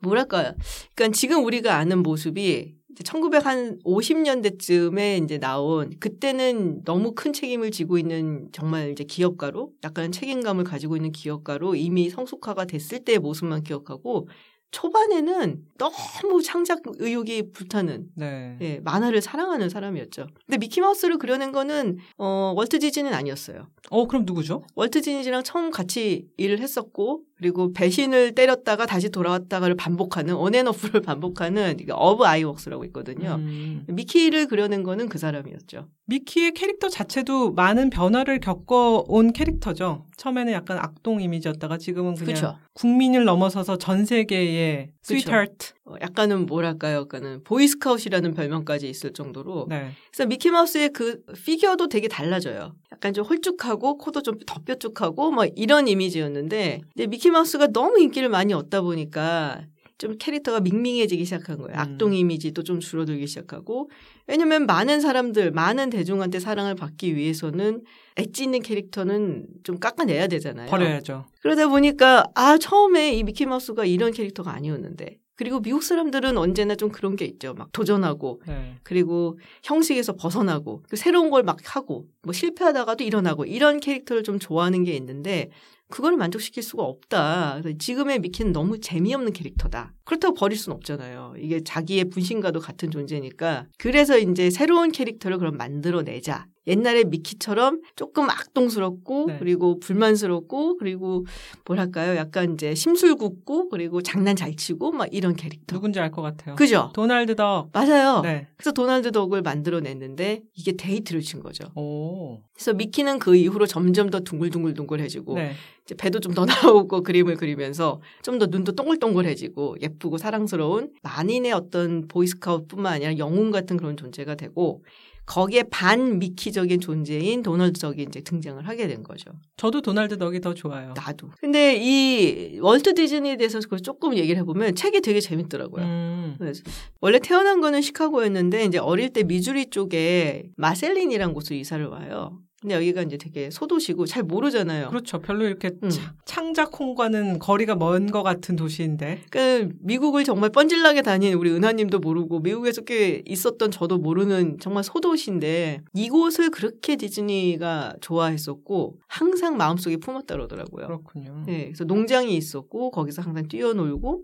뭐랄까요? 그러니까 지금 우리가 아는 모습이. 천구백오십 년대쯤에 이제 나온 그때는 너무 큰 책임을 지고 있는 정말 이제 기업가로 약간 책임감을 가지고 있는 기업가로 이미 성숙화가 됐을 때의 모습만 기억하고 초반에는 너무 창작 의욕이 불타는 네. 예, 만화를 사랑하는 사람이었죠. 근데 미키마우스를 그려낸 거는 어, 월트 디즈니는 아니었어요. 어, 그럼 누구죠? 월트 디즈니랑 처음 같이 일을 했었고 그리고 배신을 때렸다가 다시 돌아왔다가를 반복하는 언앤오프를 반복하는 어브 아이웍스라고 있거든요. 음. 미키를 그려낸 거는 그 사람이었죠. 미키의 캐릭터 자체도 많은 변화를 겪어온 캐릭터죠. 처음에는 약간 악동 이미지였다가 지금은 그냥 그쵸. 국민을 넘어서서 전 세계의 스위트하트. 약간은 뭐랄까요? 약간은 보이스카웃이라는 별명까지 있을 정도로. 네. 그래서 미키마우스의 그 피규어도 되게 달라져요. 약간 좀 홀쭉하고 코도 좀 더 뾰족하고 뭐 이런 이미지였는데 근데 미키마우스가 너무 인기를 많이 얻다 보니까 좀 캐릭터가 밍밍해지기 시작한 거예요. 악동 이미지도 좀 줄어들기 시작하고 왜냐면 많은 사람들, 많은 대중한테 사랑을 받기 위해서는 엣지 있는 캐릭터는 좀 깎아내야 되잖아요. 버려야죠. 그러다 보니까 아 처음에 이 미키마우스가 이런 캐릭터가 아니었는데 그리고 미국 사람들은 언제나 좀 그런 게 있죠. 막 도전하고 네. 그리고 형식에서 벗어나고 새로운 걸 막 하고 뭐 실패하다가도 일어나고 이런 캐릭터를 좀 좋아하는 게 있는데 그걸 만족시킬 수가 없다. 그래서 지금의 미키는 너무 재미없는 캐릭터다. 그렇다고 버릴 수는 없잖아요. 이게 자기의 분신과도 같은 존재니까. 그래서 이제 새로운 캐릭터를 그럼 만들어내자. 옛날에 미키처럼 조금 악동스럽고 네. 그리고 불만스럽고 그리고 뭐랄까요? 약간 이제 심술궂고 그리고 장난 잘 치고 막 이런 캐릭터. 누군지 알 것 같아요. 그죠? 도날드 덕. 맞아요. 네. 그래서 도날드 덕을 만들어냈는데 이게 데이트를 친 거죠. 오. 그래서 미키는 그 이후로 점점 더 둥글둥글둥글해지고 네. 이제 배도 좀 더 나오고 그림을 그리면서 좀 더 눈도 동글동글해지고 예쁘고 사랑스러운 만인의 어떤 보이스카웃뿐만 아니라 영웅 같은 그런 존재가 되고 거기에 반 미키적인 존재인 도널드 덕이 이제 등장을 하게 된 거죠. 저도 도널드 덕이 더 좋아요. 나도. 근데 이 월트 디즈니에 대해서 그걸 조금 얘기를 해보면 책이 되게 재밌더라고요. 음. 그래서 원래 태어난 거는 시카고였는데 이제 어릴 때 미주리 쪽에 마셀린이라는 곳으로 이사를 와요. 근데 여기가 이제 되게 소도시고 잘 모르잖아요. 그렇죠. 별로 이렇게 음. 창작홍과는 거리가 먼 것 같은 도시인데. 그러니까 미국을 정말 뻔질나게 다닌 우리 은하님도 모르고 미국에서 꽤 있었던 저도 모르는 정말 소도시인데 이곳을 그렇게 디즈니가 좋아했었고 항상 마음속에 품었다 그러더라고요. 그렇군요. 네, 그래서 농장이 있었고 거기서 항상 뛰어놀고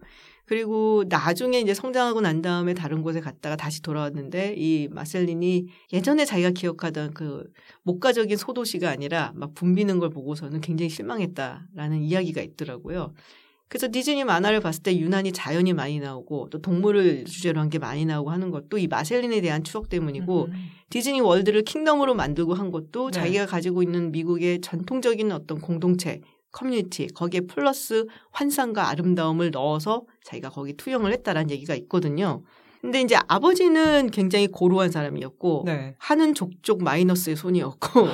그리고 나중에 이제 성장하고 난 다음에 다른 곳에 갔다가 다시 돌아왔는데 이 마셀린이 예전에 자기가 기억하던 그 목가적인 소도시가 아니라 막 붐비는 걸 보고서는 굉장히 실망했다라는 이야기가 있더라고요. 그래서 디즈니 만화를 봤을 때 유난히 자연이 많이 나오고 또 동물을 주제로 한 게 많이 나오고 하는 것도 이 마셀린에 대한 추억 때문이고 음. 디즈니 월드를 킹덤으로 만들고 한 것도 네. 자기가 가지고 있는 미국의 전통적인 어떤 공동체 커뮤니티 거기에 플러스 환상과 아름다움을 넣어서 자기가 거기 투영을 했다라는 얘기가 있거든요. 근데 이제 아버지는 굉장히 고루한 사람이었고 네. 하는 족족 마이너스의 손이었고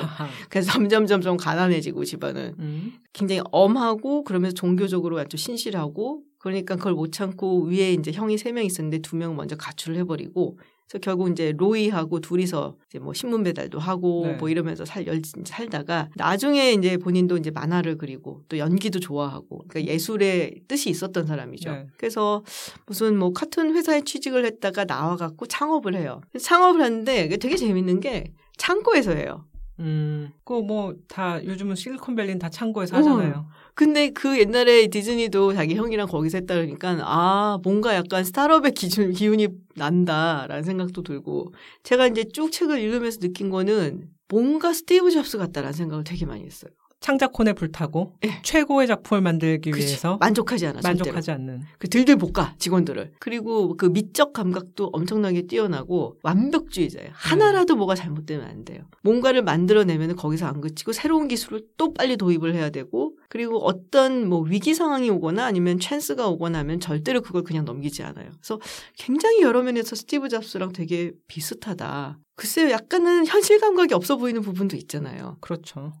그래서 점점점점 가난해지고 집안은 음. 굉장히 엄하고 그러면서 종교적으로 아주 신실하고 그러니까 그걸 못 참고 위에 이제 형이 세 명 있었는데 두 명 먼저 가출을 해버리고 그래서 결국 이제 로이하고 둘이서 이제 뭐 신문 배달도 하고 네. 뭐 이러면서 살, 살다가 나중에 이제 본인도 이제 만화를 그리고 또 연기도 좋아하고 그러니까 예술의 뜻이 있었던 사람이죠. 네. 그래서 무슨 뭐 카툰 회사에 취직을 했다가 나와갖고 창업을 해요. 창업을 하는데 되게 재밌는 게 창고에서 해요. 음, 그 뭐 다 요즘은 실리콘밸리는 다 창고에서 하잖아요. 어. 근데 그 옛날에 디즈니도 자기 형이랑 거기서 했다 그러니까 아 뭔가 약간 스타트업의 기준, 기운이 난다라는 생각도 들고 제가 이제 쭉 책을 읽으면서 느낀 거는 뭔가 스티브 잡스 같다라는 생각을 되게 많이 했어요. 창작혼에 불타고 예. 최고의 작품을 만들기 그치. 위해서 만족하지 않아. 만족하지 절대로. 않는. 그 들들 볶아 직원들을. 그리고 그 미적 감각도 엄청나게 뛰어나고 완벽주의자예요. 하나라도 네. 뭐가 잘못되면 안 돼요. 뭔가를 만들어내면 거기서 안 그치고 새로운 기술을 또 빨리 도입을 해야 되고 그리고 어떤 뭐 위기 상황이 오거나 아니면 찬스가 오거나 하면 절대로 그걸 그냥 넘기지 않아요. 그래서 굉장히 여러 면에서 스티브 잡스랑 되게 비슷하다. 글쎄요. 약간은 현실 감각이 없어 보이는 부분도 있잖아요. 그렇죠.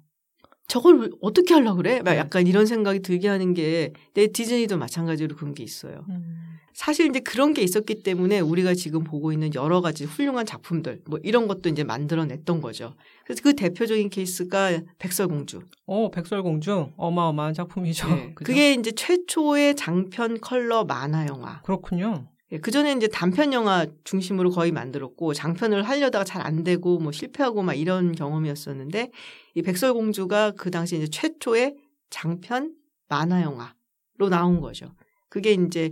저걸 어떻게 하려고 그래? 막 약간 이런 생각이 들게 하는 게 내 디즈니도 마찬가지로 그런 게 있어요. 음. 사실 이제 그런 게 있었기 때문에 우리가 지금 보고 있는 여러 가지 훌륭한 작품들 뭐 이런 것도 이제 만들어냈던 거죠. 그래서 그 대표적인 케이스가 백설공주. 어, 백설공주 어마어마한 작품이죠. 네. 그게 이제 최초의 장편 컬러 만화 영화. 그렇군요. 그 전에 이제 단편 영화 중심으로 거의 만들었고 장편을 하려다가 잘 안 되고 뭐 실패하고 막 이런 경험이었었는데 이 백설공주가 그 당시 이제 최초의 장편 만화 영화로 나온 거죠. 그게 이제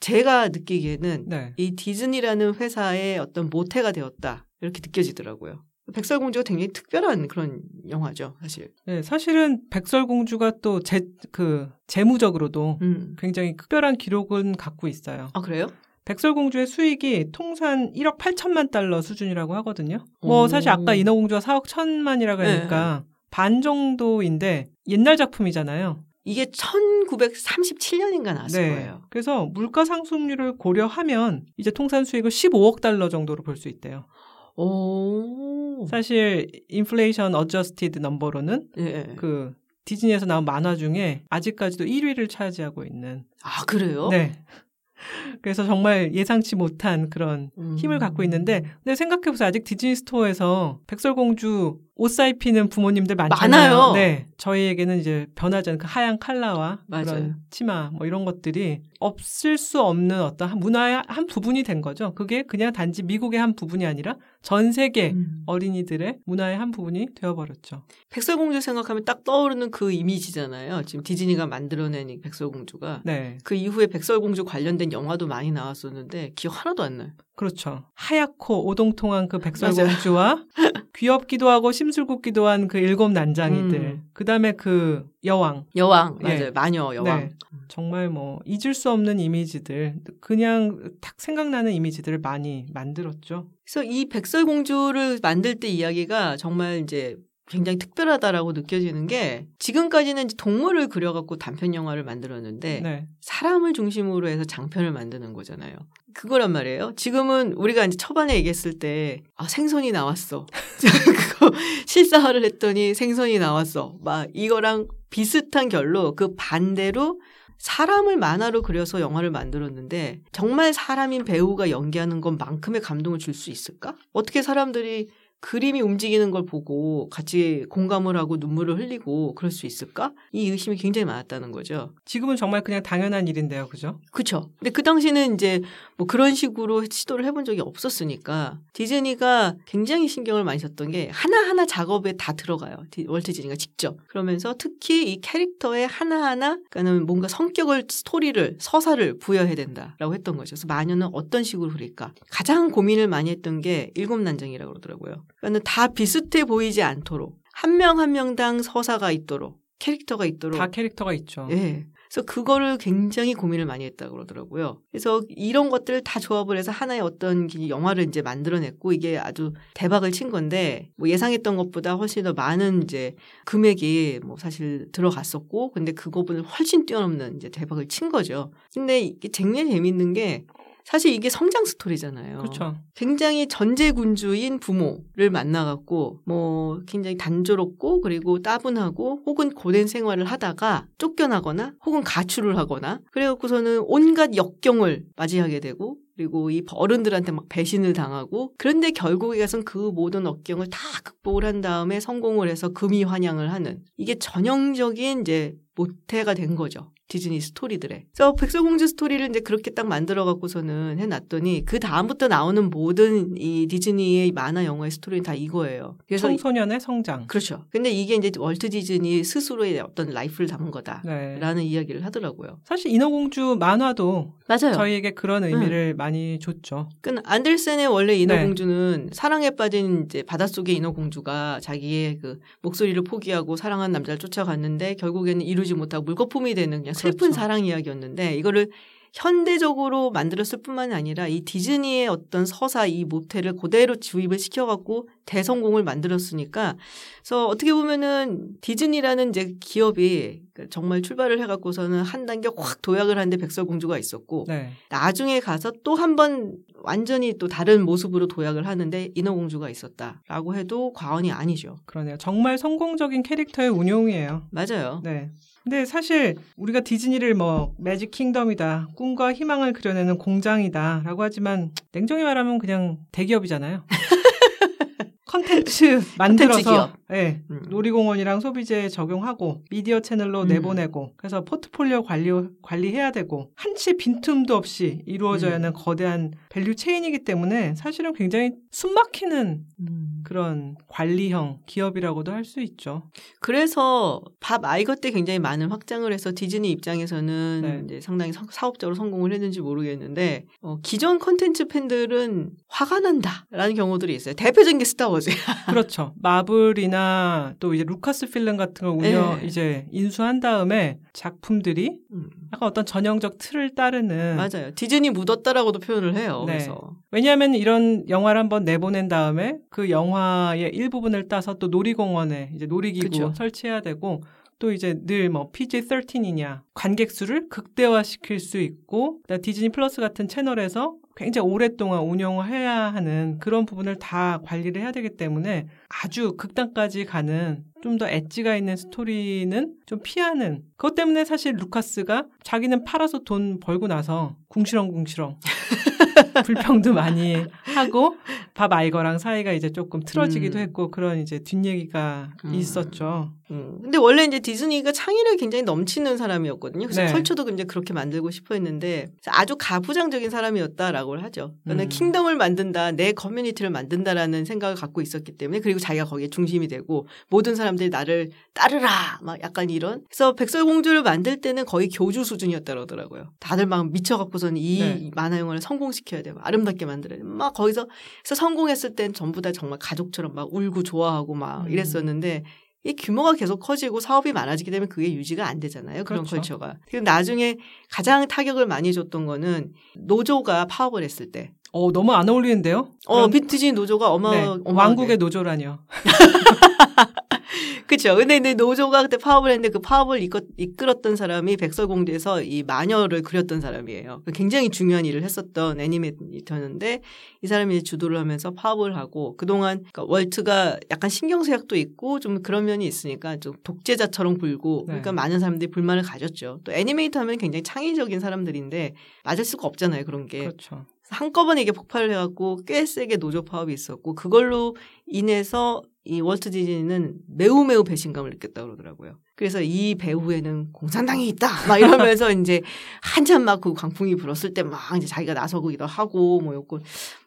제가 느끼기에는 네. 이 디즈니라는 회사의 어떤 모태가 되었다 이렇게 느껴지더라고요. 백설공주가 굉장히 특별한 그런 영화죠, 사실. 네, 사실은 백설공주가 또 제, 그, 재무적으로도 음. 굉장히 특별한 기록은 갖고 있어요. 아, 그래요? 백설공주의 수익이 통산 일억 팔천만 달러 수준이라고 하거든요. 오. 뭐, 사실 아까 인어공주가 사억 천만이라고 하니까 네. 반 정도인데 옛날 작품이잖아요. 이게 천구백삼십칠년인가 나왔을 네. 거예요. 그래서 물가 상승률을 고려하면 이제 통산 수익을 십오억 달러 정도로 볼 수 있대요. 오. 사실 인플레이션 어저스티드 넘버로는 예. 그 디즈니에서 나온 만화 중에 아직까지도 일 위를 차지하고 있는. 아, 그래요? 네. 그래서 정말 예상치 못한 그런 음. 힘을 갖고 있는데 근데 생각해보세요. 아직 디즈니 스토어에서 백설공주 옷 사입히는 부모님들 많잖아요. 많아요. 네. 저희에게는 이제 변하지 않은 그 하얀 칼라와 맞아요. 그런 치마 뭐 이런 것들이 없을 수 없는 어떤 문화의 한 부분이 된 거죠. 그게 그냥 단지 미국의 한 부분이 아니라 전 세계 음. 어린이들의 문화의 한 부분이 되어버렸죠. 백설공주 생각하면 딱 떠오르는 그 이미지잖아요. 지금 디즈니가 만들어낸 백설공주가. 네. 그 이후에 백설공주 관련된 영화도 많이 나왔었는데 기억 하나도 안 나요. 그렇죠. 하얗고 오동통한 그 백설공주와 귀엽기도 하고 심술궂기도 한 그 일곱 난장이들. 음. 그다음에 그 여왕. 여왕. 맞아요. 예. 마녀 여왕. 네. 정말 뭐 잊을 수 없는 이미지들. 그냥 딱 생각나는 이미지들을 많이 만들었죠. 그래서 이 백설공주를 만들 때 이야기가 정말 이제 굉장히 특별하다라고 느껴지는 게 지금까지는 이제 동물을 그려갖고 단편 영화를 만들었는데 네. 사람을 중심으로 해서 장편을 만드는 거잖아요. 그거란 말이에요. 지금은 우리가 이제 초반에 얘기했을 때 아, 생선이 나왔어. 그거 실사화를 했더니 생선이 나왔어. 막 이거랑 비슷한 결로 그 반대로 사람을 만화로 그려서 영화를 만들었는데 정말 사람인 배우가 연기하는 것만큼의 감동을 줄 수 있을까? 어떻게 사람들이 그림이 움직이는 걸 보고 같이 공감을 하고 눈물을 흘리고 그럴 수 있을까? 이 의심이 굉장히 많았다는 거죠. 지금은 정말 그냥 당연한 일인데요. 그죠? 그렇죠. 근데 그 당시는 이제 뭐 그런 식으로 시도를 해본 적이 없었으니까 디즈니가 굉장히 신경을 많이 썼던 게 하나하나 작업에 다 들어가요. 월트 디즈니가 직접. 그러면서 특히 이 캐릭터에 하나하나 그러니까는 뭔가 성격을, 스토리를, 서사를 부여해야 된다라고 했던 거죠. 그래서 마녀는 어떤 식으로 그릴까? 가장 고민을 많이 했던 게 일곱 난장이라고 그러더라고요. 그러니까 다 비슷해 보이지 않도록 한 명 한 명당 서사가 있도록 캐릭터가 있도록 다 캐릭터가 있죠. 예. 그래서 그거를 굉장히 고민을 많이 했다고 그러더라고요. 그래서 이런 것들을 다 조합을 해서 하나의 어떤 영화를 이제 만들어냈고 이게 아주 대박을 친 건데 뭐 예상했던 것보다 훨씬 더 많은 이제 금액이 뭐 사실 들어갔었고 근데 그거보다 훨씬 뛰어넘는 이제 대박을 친 거죠. 근데 이게 굉장히 재밌는 게 사실 이게 성장 스토리잖아요. 그렇죠. 굉장히 전제군주인 부모를 만나갖고 뭐 굉장히 단조롭고 그리고 따분하고 혹은 고된 생활을 하다가 쫓겨나거나 혹은 가출을 하거나 그래갖고서는 온갖 역경을 맞이하게 되고 그리고 이 어른들한테 막 배신을 당하고 그런데 결국에 가서는 그 모든 역경을 다 극복을 한 다음에 성공을 해서 금이 환향을 하는 이게 전형적인 이제 모태가 된 거죠. 디즈니 스토리들에. 그래서 백설공주 스토리를 이제 그렇게 딱 만들어 갖고서는 해놨더니 그 다음부터 나오는 모든 이 디즈니의 만화 영화의 스토리는 다 이거예요. 그래서 청소년의 성장. 그렇죠. 근데 이게 이제 월트 디즈니 스스로의 어떤 라이프를 담은 거다라는 네. 이야기를 하더라고요. 사실 인어공주 만화도 맞아요. 저희에게 그런 의미를 응. 많이 줬죠. 그러니까 안델센의 원래 인어공주는 네. 사랑에 빠진 이제 바닷속의 인어공주가 자기의 그 목소리를 포기하고 사랑한 남자를 쫓아갔는데 결국에는 이루지 못하고 물거품이 되는 그냥 슬픈 그렇죠. 사랑 이야기였는데 이거를 현대적으로 만들었을 뿐만 아니라 이 디즈니의 어떤 서사 이 모태를 그대로 주입을 시켜갖고 대성공을 만들었으니까 그래서 어떻게 보면은 디즈니라는 이제 기업이 정말 출발을 해갖고서는 한 단계 확 도약을 하는데 백설공주가 있었고 네. 나중에 가서 또 한 번 완전히 또 다른 모습으로 도약을 하는데 인어공주가 있었다라고 해도 과언이 아니죠. 그러네요. 정말 성공적인 캐릭터의 운용이에요. 맞아요. 네. 근데 사실 우리가 디즈니를 뭐 매직 킹덤이다, 꿈과 희망을 그려내는 공장이다라고 하지만 냉정히 말하면 그냥 대기업이잖아요. 컨텐츠 만들어서 네, 음. 놀이공원이랑 소비재에 적용하고 미디어 채널로 음. 내보내고 그래서 포트폴리오 관리, 관리해야 되고 한치 빈틈도 없이 이루어져야 하는 음. 거대한 밸류 체인이기 때문에 사실은 굉장히 숨막히는 음. 그런 관리형 기업이라고도 할 수 있죠. 그래서 밥 아이거 때 굉장히 많은 확장을 해서 디즈니 입장에서는 네. 이제 상당히 사업적으로 성공을 했는지 모르겠는데 어, 기존 컨텐츠 팬들은 화가 난다라는 경우들이 있어요. 대표적인 게 스타워즈. 그렇죠. 마블이나 또 이제 루카스필름 같은 걸 운영 네. 이제 인수한 다음에 작품들이 약간 어떤 전형적 틀을 따르는 맞아요. 디즈니 묻었다라고도 표현을 해요. 네. 그래서 왜냐하면 이런 영화를 한번 내보낸 다음에 그 영화의 일부분을 따서 또 놀이공원에 이제 놀이기구 그쵸. 설치해야 되고. 또 이제 늘 뭐 피지 십삼이냐 관객 수를 극대화시킬 수 있고 디즈니 플러스 같은 채널에서 굉장히 오랫동안 운영해야 하는 그런 부분을 다 관리를 해야 되기 때문에 아주 극단까지 가는 좀 더 엣지가 있는 스토리는 좀 피하는 그것 때문에 사실 루카스가 자기는 팔아서 돈 벌고 나서 궁시렁궁시렁 불평도 많이 하고 밥 아이거랑 사이가 이제 조금 틀어지기도 음. 했고 그런 이제 뒷얘기가 음. 있었죠. 음. 근데 원래 이제 디즈니가 창의력이 굉장히 넘치는 사람이었거든요. 그래서 네. 컬처도 이제 그렇게 만들고 싶어 했는데 아주 가부장적인 사람이었다라고 하죠. 그러니까 음. 킹덤을 만든다, 내 커뮤니티를 만든다라는 생각을 갖고 있었기 때문에 그리고 자기가 거기에 중심이 되고 모든 사람들이 나를 따르라 막 약간 이런. 그래서 백설공주를 만들 때는 거의 교주 수준이었다 그러더라고요. 다들 막 미쳐갖고서는 이 네. 만화 영화를 성공시켜야 돼, 아름답게 만들어야 돼. 막 거기서 그래서 성공했을 땐 전부 다 정말 가족처럼 막 울고 좋아하고 막 음. 이랬었는데. 이 규모가 계속 커지고 사업이 많아지게 되면 그게 유지가 안 되잖아요. 그런 그렇죠. 컬처가. 그리고 나중에 가장 타격을 많이 줬던 거는 노조가 파업을 했을 때. 어, 너무 안 어울리는데요? 어, 디즈니 노조가 어마, 네. 왕국의 노조라뇨. 그렇죠. 근데, 근데 노조가 그때 파업을 했는데 그 파업을 이끌, 이끌었던 사람이 백설공주에서 이 마녀를 그렸던 사람이에요. 굉장히 중요한 일을 했었던 애니메이터였는데 이 사람이 주도를 하면서 파업을 하고 그동안 그러니까 월트가 약간 신경쇠약도 있고 좀 그런 면이 있으니까 좀 독재자처럼 굴고 그러니까 네. 많은 사람들이 불만을 가졌죠. 또 애니메이터 하면 굉장히 창의적인 사람들인데 맞을 수가 없잖아요. 그런 게. 그렇죠. 한꺼번에 이게 폭발을 해갖고 꽤 세게 노조 파업이 있었고 그걸로 인해서 이 월트 디즈니는 매우 매우 배신감을 느꼈다고 그러더라고요. 그래서 이 배후에는 공산당이 있다 막 이러면서 이제 한참 막 그 강풍이 불었을 때 막 이제 자기가 나서고 이러 하고 뭐 요건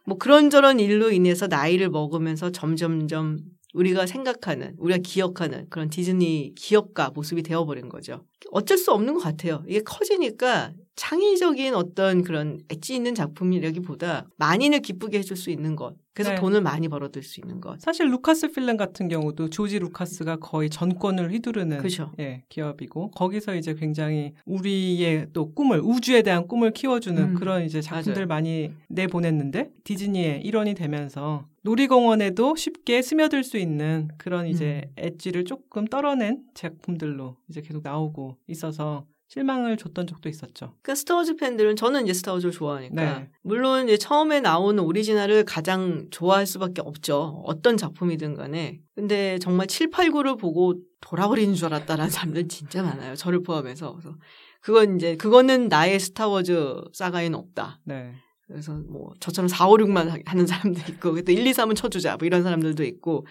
뭐 그런저런 일로 인해서 나이를 먹으면서 점점점 우리가 생각하는, 우리가 기억하는 그런 디즈니 기업가 모습이 되어버린 거죠. 어쩔 수 없는 것 같아요. 이게 커지니까 창의적인 어떤 그런 엣지 있는 작품이라기보다 만인을 기쁘게 해줄 수 있는 것. 그래서 네. 돈을 많이 벌어들 수 있는 것. 사실 루카스 필름 같은 경우도 조지 루카스가 거의 전권을 휘두르는 그렇죠. 예, 기업이고 거기서 이제 굉장히 우리의 또 꿈을 우주에 대한 꿈을 키워주는 음. 그런 이제 작품들 맞아요. 많이 내보냈는데 디즈니의 일원이 되면서 놀이공원에도 쉽게 스며들 수 있는 그런 이제 음. 엣지를 조금 떨어낸 작품들로 이제 계속 나오고 있어서 실망을 줬던 적도 있었죠. 그러니까 스타워즈 팬들은 저는 이제 스타워즈를 좋아하니까 네. 물론 이제 처음에 나오는 오리지널을 가장 좋아할 수밖에 없죠. 어떤 작품이든 간에. 근데 정말 칠, 팔, 구를 보고 돌아버리는 줄 알았다라는 사람들 진짜 많아요. 저를 포함해서. 그래서 그건 이제 그거는 나의 스타워즈 사가에는 없다. 네. 그래서 뭐 저처럼 사, 오, 육만 하는 사람도 있고 또 일, 이, 삼은 쳐주자. 뭐 이런 사람들도 있고.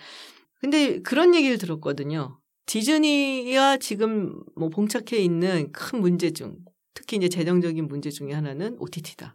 근데 그런 얘기를 들었거든요. 디즈니가 지금 뭐 봉착해 있는 큰 문제 중, 특히 이제 재정적인 문제 중에 하나는 오티티다.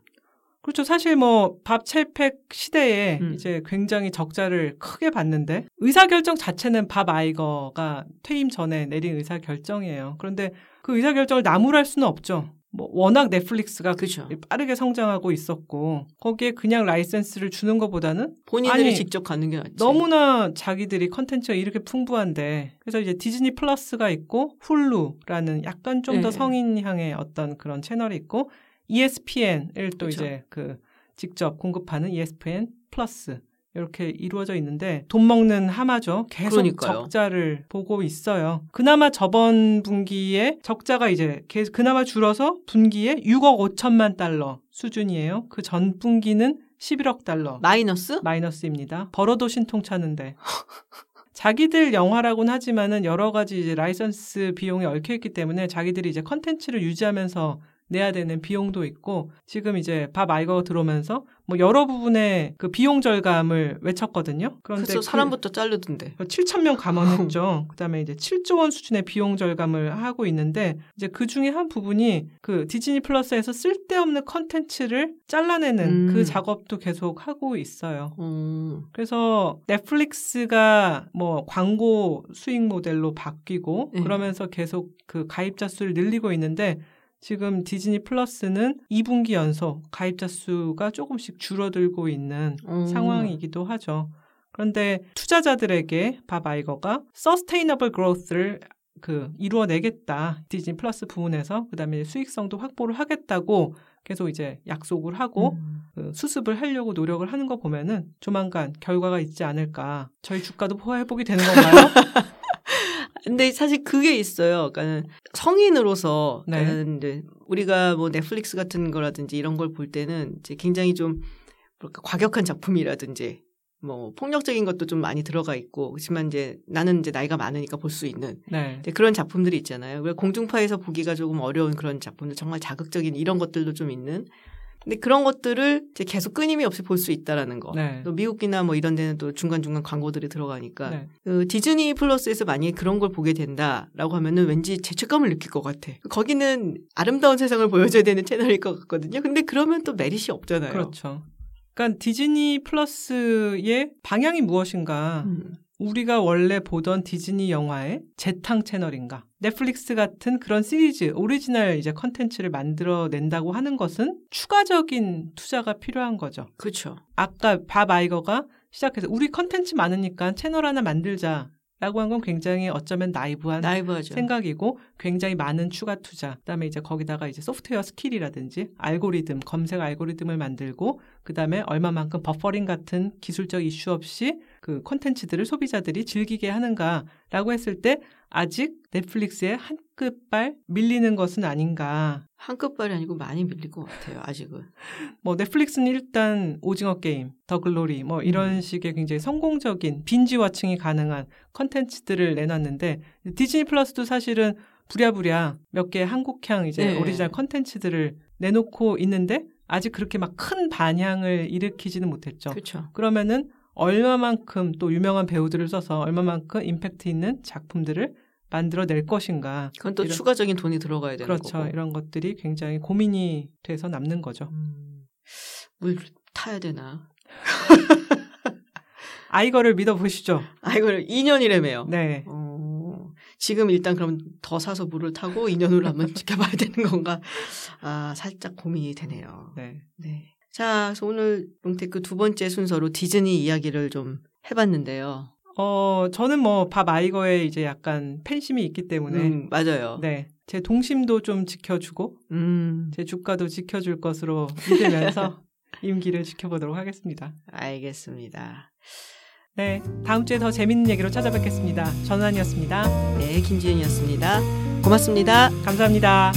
그렇죠. 사실 뭐 밥 체이펙 시대에 음. 이제 굉장히 적자를 크게 봤는데 의사결정 자체는 밥 아이거가 퇴임 전에 내린 의사결정이에요. 그런데 그 의사결정을 나무랄 수는 없죠. 뭐 워낙 넷플릭스가 그쵸. 빠르게 성장하고 있었고 거기에 그냥 라이센스를 주는 것보다는 본인들이 아니, 직접 가는 게 낫지. 너무나 자기들이 컨텐츠가 이렇게 풍부한데 그래서 이제 디즈니 플러스가 있고 훌루라는 약간 좀 더 네. 성인향의 어떤 그런 채널이 있고 이에스피엔을 또 그쵸. 이제 그 직접 공급하는 이에스피엔 플러스 이렇게 이루어져 있는데 돈 먹는 하마죠. 계속 그러니까요. 적자를 보고 있어요. 그나마 저번 분기에 적자가 이제 그나마 줄어서 분기에 육억 오천만 달러 수준이에요. 그 전 분기는 십일억 달러. 마이너스? 마이너스입니다. 벌어도신 통차는데. 자기들 영화라고는 하지만은 여러 가지 이제 라이선스 비용이 얽혀있기 때문에 자기들이 이제 컨텐츠를 유지하면서 내야 되는 비용도 있고 지금 이제 밥 아이거 들어오면서 뭐 여러 부분의 그 비용 절감을 외쳤거든요. 그런데 그래서 사람부터 그 자르던데. 칠천 명 감원했죠. 그다음에 이제 칠조 원 수준의 비용 절감을 하고 있는데 이제 그 중에 한 부분이 그 디즈니 플러스에서 쓸데없는 컨텐츠를 잘라내는 음. 그 작업도 계속 하고 있어요. 음. 그래서 넷플릭스가 뭐 광고 수익 모델로 바뀌고 음. 그러면서 계속 그 가입자 수를 늘리고 있는데 지금 디즈니 플러스는 이 분기 연속 가입자 수가 조금씩 줄어들고 있는 음. 상황이기도 하죠. 그런데 투자자들에게 밥 아이거가 서스테이너블 그로스를 그 이루어내겠다. 디즈니 플러스 부문에서 그다음에 수익성도 확보를 하겠다고 계속 이제 약속을 하고 음. 그 수습을 하려고 노력을 하는 거 보면은 조만간 결과가 있지 않을까. 저희 주가도 포화 회복이 되는 건가요? 근데 사실 그게 있어요. 그러니까 성인으로서 네. 그러니까 우리가 뭐 넷플릭스 같은 거라든지 이런 걸 볼 때는 이제 굉장히 좀 뭐랄까 과격한 작품이라든지 뭐 폭력적인 것도 좀 많이 들어가 있고 그렇지만 이제 나는 이제 나이가 많으니까 볼 수 있는 네. 이제 그런 작품들이 있잖아요. 공중파에서 보기가 조금 어려운 그런 작품들, 정말 자극적인 이런 것들도 좀 있는. 근데 그런 것들을 이제 계속 끊임없이 볼 수 있다라는 거. 네. 또 미국이나 뭐 이런 데는 또 중간중간 광고들이 들어가니까 네. 그 디즈니 플러스에서 만약에 그런 걸 보게 된다라고 하면은 왠지 죄책감을 느낄 것 같아. 거기는 아름다운 세상을 보여줘야 되는 채널일 것 같거든요. 근데 그러면 또 메릿이 없잖아요. 그렇죠. 그러니까 디즈니 플러스의 방향이 무엇인가? 음. 우리가 원래 보던 디즈니 영화의 재탕 채널인가? 넷플릭스 같은 그런 시리즈, 오리지널 이제 컨텐츠를 만들어낸다고 하는 것은 추가적인 투자가 필요한 거죠. 그렇죠. 아까 밥 아이거가 시작해서 우리 컨텐츠 많으니까 채널 하나 만들자. 라고 한 건 굉장히 어쩌면 나이브한 나이브하죠. 생각이고 굉장히 많은 추가 투자. 그다음에 이제 거기다가 이제 소프트웨어 스킬이라든지 알고리즘, 검색 알고리즘을 만들고 그다음에 얼마만큼 버퍼링 같은 기술적 이슈 없이 그 콘텐츠들을 소비자들이 즐기게 하는가라고 했을 때 아직 넷플릭스에 한 끗발 밀리는 것은 아닌가. 한 끗발이 아니고 많이 밀릴 것 같아요. 아직은. 뭐 넷플릭스는 일단 오징어 게임, 더 글로리 뭐 이런 음. 식의 굉장히 성공적인 빈지워칭이 가능한 컨텐츠들을 내놨는데 디즈니 플러스도 사실은 부랴부랴 몇 개 한국향 이제 네. 오리지널 컨텐츠들을 내놓고 있는데 아직 그렇게 막 큰 반향을 일으키지는 못했죠. 그렇죠. 그러면은 얼마만큼 또 유명한 배우들을 써서 얼마만큼 임팩트 있는 작품들을 만들어낼 것인가. 그건 또 이런, 추가적인 돈이 들어가야 되는 그렇죠. 거고. 그렇죠. 이런 것들이 굉장히 고민이 돼서 남는 거죠. 음, 물 타야 되나? 아이거를 믿어보시죠. 아이거를 이 년이라며요. 네. 어, 지금 일단 그럼 더 사서 물을 타고 이 년 후로 한번 지켜봐야 되는 건가. 아, 살짝 고민이 되네요. 네. 네. 자, 그래서 오늘 롱테이크 두 번째 순서로 디즈니 이야기를 좀 해봤는데요. 어, 저는 뭐 밥 아이거에 이제 약간 팬심이 있기 때문에 음, 맞아요. 네, 제 동심도 좀 지켜주고 음. 제 주가도 지켜줄 것으로 믿으면서 임기를 지켜보도록 하겠습니다. 알겠습니다. 네, 다음 주에 더 재밌는 얘기로 찾아뵙겠습니다. 전환이었습니다. 네, 김지은이었습니다. 고맙습니다. 감사합니다.